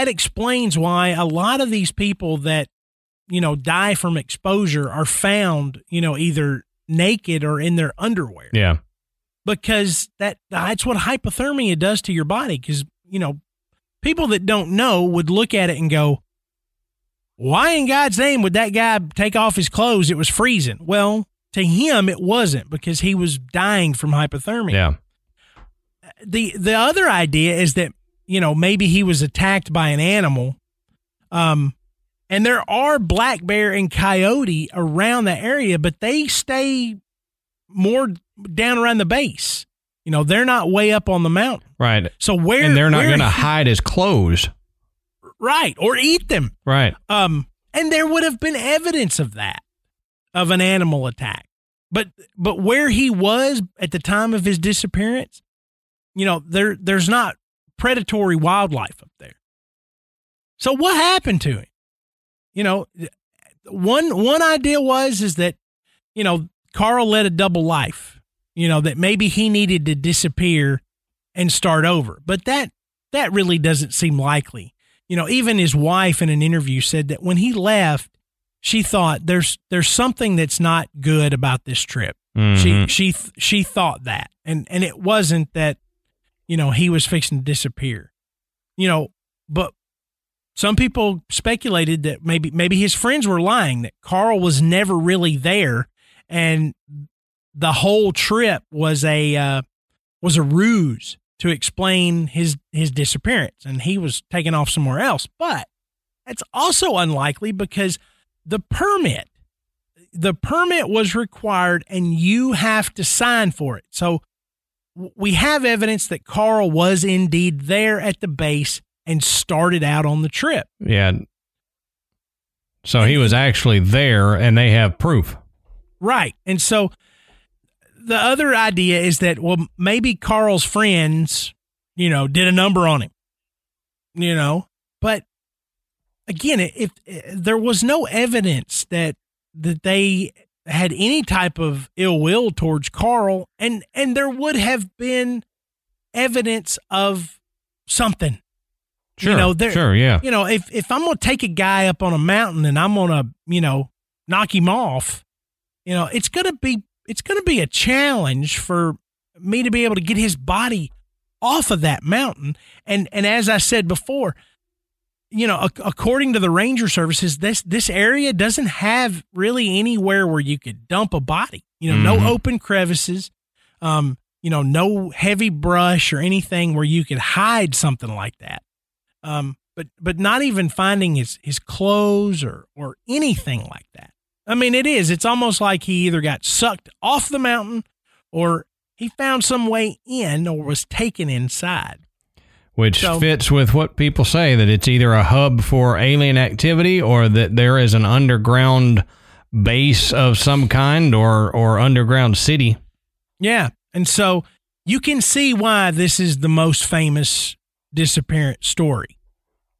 explains why a lot of these people that, die from exposure are found, either naked or in their underwear. Yeah. Because that's what hypothermia does to your body. Because, people that don't know would look at it and go, "Why in God's name would that guy take off his clothes? It was freezing." Well, To him, it wasn't, because he was dying from hypothermia. Yeah. The other idea is that, you know, maybe he was attacked by an animal. And there are black bear and coyote around the area, but they stay more down around the base. You know, they're not way up on the mountain. Right. So where... And they're not going to hide his clothes. Right. Or eat them. Right. And there would have been evidence of that, of an animal attack. But where he was at the time of his disappearance, you know, there's not predatory wildlife up there. So what happened to him? You know, one idea was that, you know, Carl led a double life, you know, that maybe he needed to disappear and start over. But that really doesn't seem likely. You know, even his wife in an interview said that when he left, she thought there's something that's not good about this trip. Mm-hmm. She thought that, and it wasn't that, you know, he was fixing to disappear, you know. But some people speculated that maybe his friends were lying, that Carl was never really there, and the whole trip was a ruse to explain his disappearance, and he was taken off somewhere else. But that's also unlikely, because the permit was required, and you have to sign for it. So we have evidence that Carl was indeed there at the base and started out on the trip. Yeah. So he was actually there, and they have proof. Right. And so the other idea is that, well, maybe Carl's friends, you know, did a number on him, you know, but again, if there was no evidence that they had any type of ill will towards Carl, and there would have been evidence of something. Sure, you know, sure, yeah. You know, if I'm going to take a guy up on a mountain and I'm going to, you know, knock him off, you know, it's going to be a challenge for me to be able to get his body off of that mountain. And as I said before, you know, according to the ranger services, this area doesn't have really anywhere where you could dump a body. You know, mm-hmm. No open crevices, you know, no heavy brush or anything where you could hide something like that. But not even finding his clothes or anything like that. I mean, it's almost like he either got sucked off the mountain, or he found some way in, or was taken inside. Which fits with what people say, that it's either a hub for alien activity, or that there is an underground base of some kind, or underground city. Yeah. And so you can see why this is the most famous disappearance story.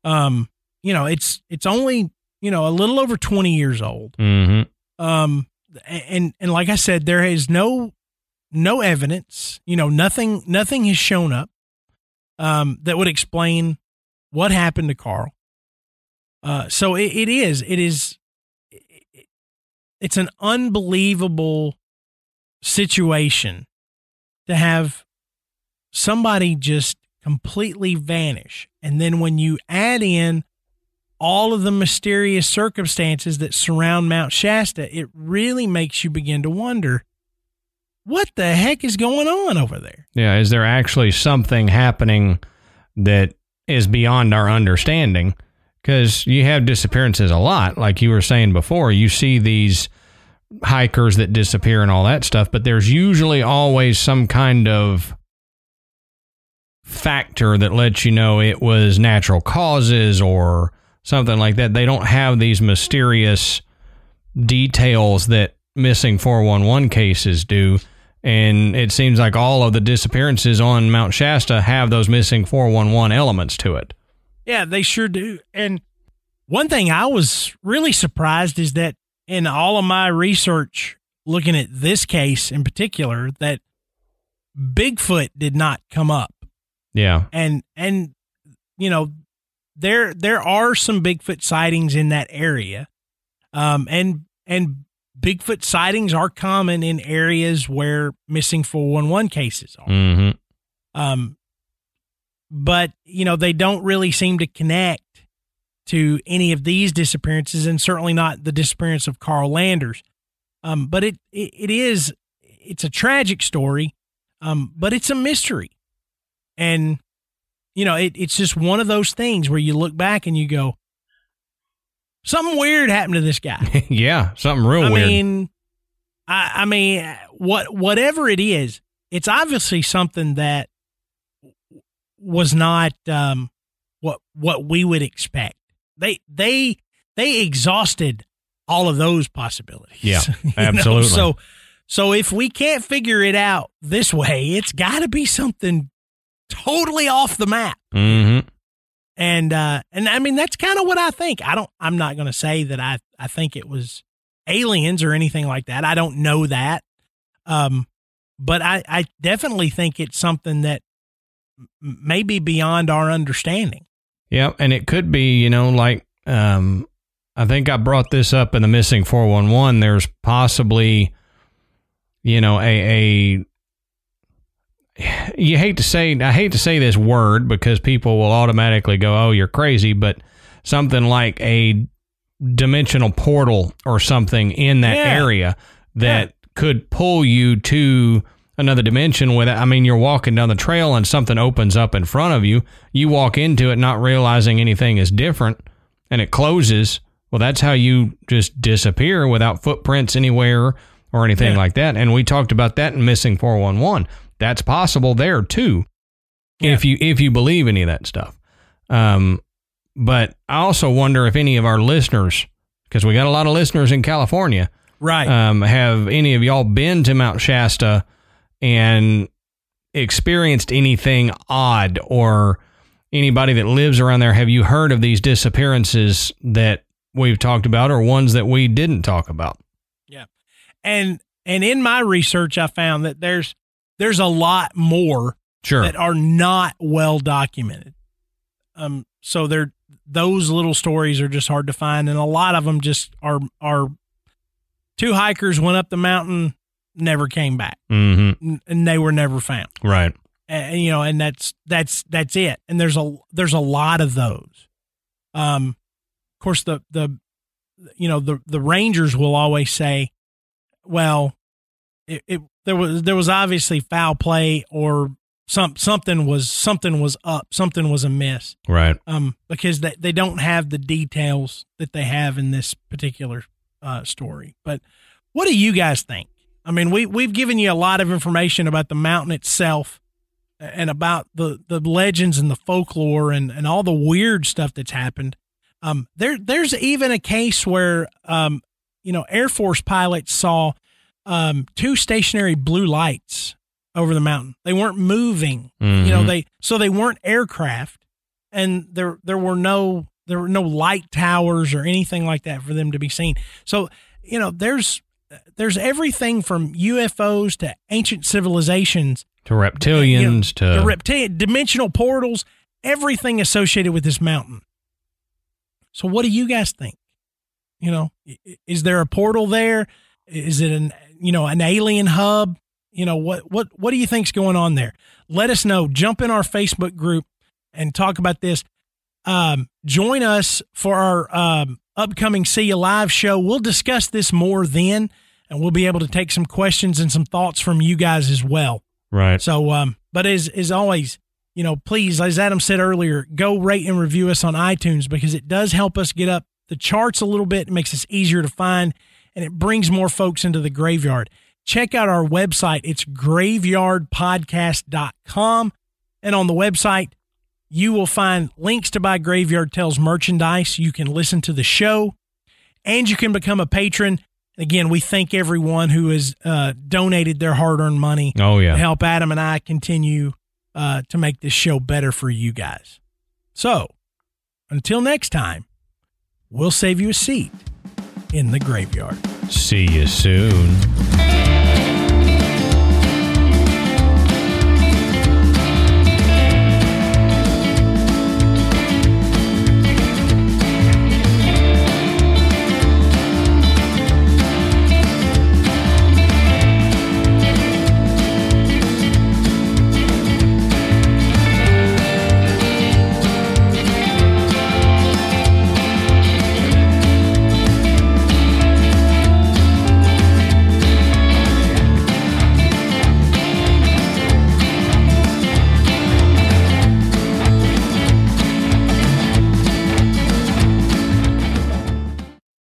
You know, it's only, you know, a little over 20 years old. Mm-hmm. And like I said, there is no evidence, you know, nothing has shown up that would explain what happened to Carl. So it's an unbelievable situation to have somebody just completely vanish. And then when you add in all of the mysterious circumstances that surround Mount Shasta, it really makes you begin to wonder, what the heck is going on over there? Yeah, is there actually something happening that is beyond our understanding? Because you have disappearances a lot, like you were saying before. You see these hikers that disappear and all that stuff, but there's usually always some kind of factor that lets you know it was natural causes or something like that. They don't have these mysterious details that missing 411 cases do. And it seems like all of the disappearances on Mount Shasta have those missing 411 elements to it. Yeah, they sure do. And one thing I was really surprised is that in all of my research looking at this case in particular, that Bigfoot did not come up. Yeah. And you know, there are some Bigfoot sightings in that area. And Bigfoot sightings are common in areas where missing 411 cases are. Mm-hmm. But, you know, they don't really seem to connect to any of these disappearances, and certainly not the disappearance of Carl Landers. But it's a tragic story, but it's a mystery. And, you know, it's just one of those things where you look back and you go, something weird happened to this guy. Yeah, something real weird. I mean, whatever it is, it's obviously something that was not what we would expect. They exhausted all of those possibilities. Yeah, absolutely. So if we can't figure it out this way, it's got to be something totally off the map. Mm-hmm. And I mean, that's kind of what I think. I'm not going to say that I think it was aliens or anything like that. I don't know that. But I definitely think it's something that may be beyond our understanding. Yeah. And it could be, you know, like, I think I brought this up in the Missing 411. There's possibly, you know, I hate to say this word because people will automatically go, oh, you're crazy, but something like a dimensional portal or something in that area that could pull you to another dimension with it. I mean, you're walking down the trail and something opens up in front of you. You walk into it not realizing anything is different and it closes. Well, that's how you just disappear without footprints anywhere or anything like that. And we talked about that in Missing 411. That's possible there too, if you believe any of that stuff. But I also wonder if any of our listeners, because we got a lot of listeners in California, right? Have any of y'all been to Mount Shasta and experienced anything odd, or anybody that lives around there? Have you heard of these disappearances that we've talked about, or ones that we didn't talk about? Yeah, and in my research, I found that there's a lot more that are not well documented. So those little stories are just hard to find. And a lot of them just are two hikers went up the mountain, never came back. Mm-hmm. And they were never found. Right. And, you know, and that's it. And there's a lot of those. Of course the rangers will always say, well, there was obviously foul play, or something was up, something was amiss, right? Because they don't have the details that they have in this particular story. But what do you guys think? I mean, we've given you a lot of information about the mountain itself, and about the legends and the folklore and all the weird stuff that's happened. There's even a case where Air Force pilots saw two stationary blue lights over the mountain. They weren't moving. Mm-hmm. You know, they weren't aircraft, and there were no light towers or anything like that for them to be seen. So, you know, there's everything from UFOs to ancient civilizations to reptilians, you know, dimensional portals, everything associated with this mountain. So what do you guys think? You know, is there a portal there? Is it an alien hub? You know, what do you think's going on there? Let us know. Jump in our Facebook group and talk about this. Join us for our upcoming See You Live show. We'll discuss this more then, and we'll be able to take some questions and some thoughts from you guys as well. Right. So, but as always, you know, please, as Adam said earlier, go rate and review us on iTunes, because it does help us get up the charts a little bit. It makes us easier to find, and it brings more folks into the graveyard. Check out our website. It's graveyardpodcast.com. And on the website, you will find links to buy Graveyard Tales merchandise. You can listen to the show, and you can become a patron. Again, we thank everyone who has donated their hard-earned money to help Adam and I continue to make this show better for you guys. So, until next time, we'll save you a seat in the graveyard. See you soon.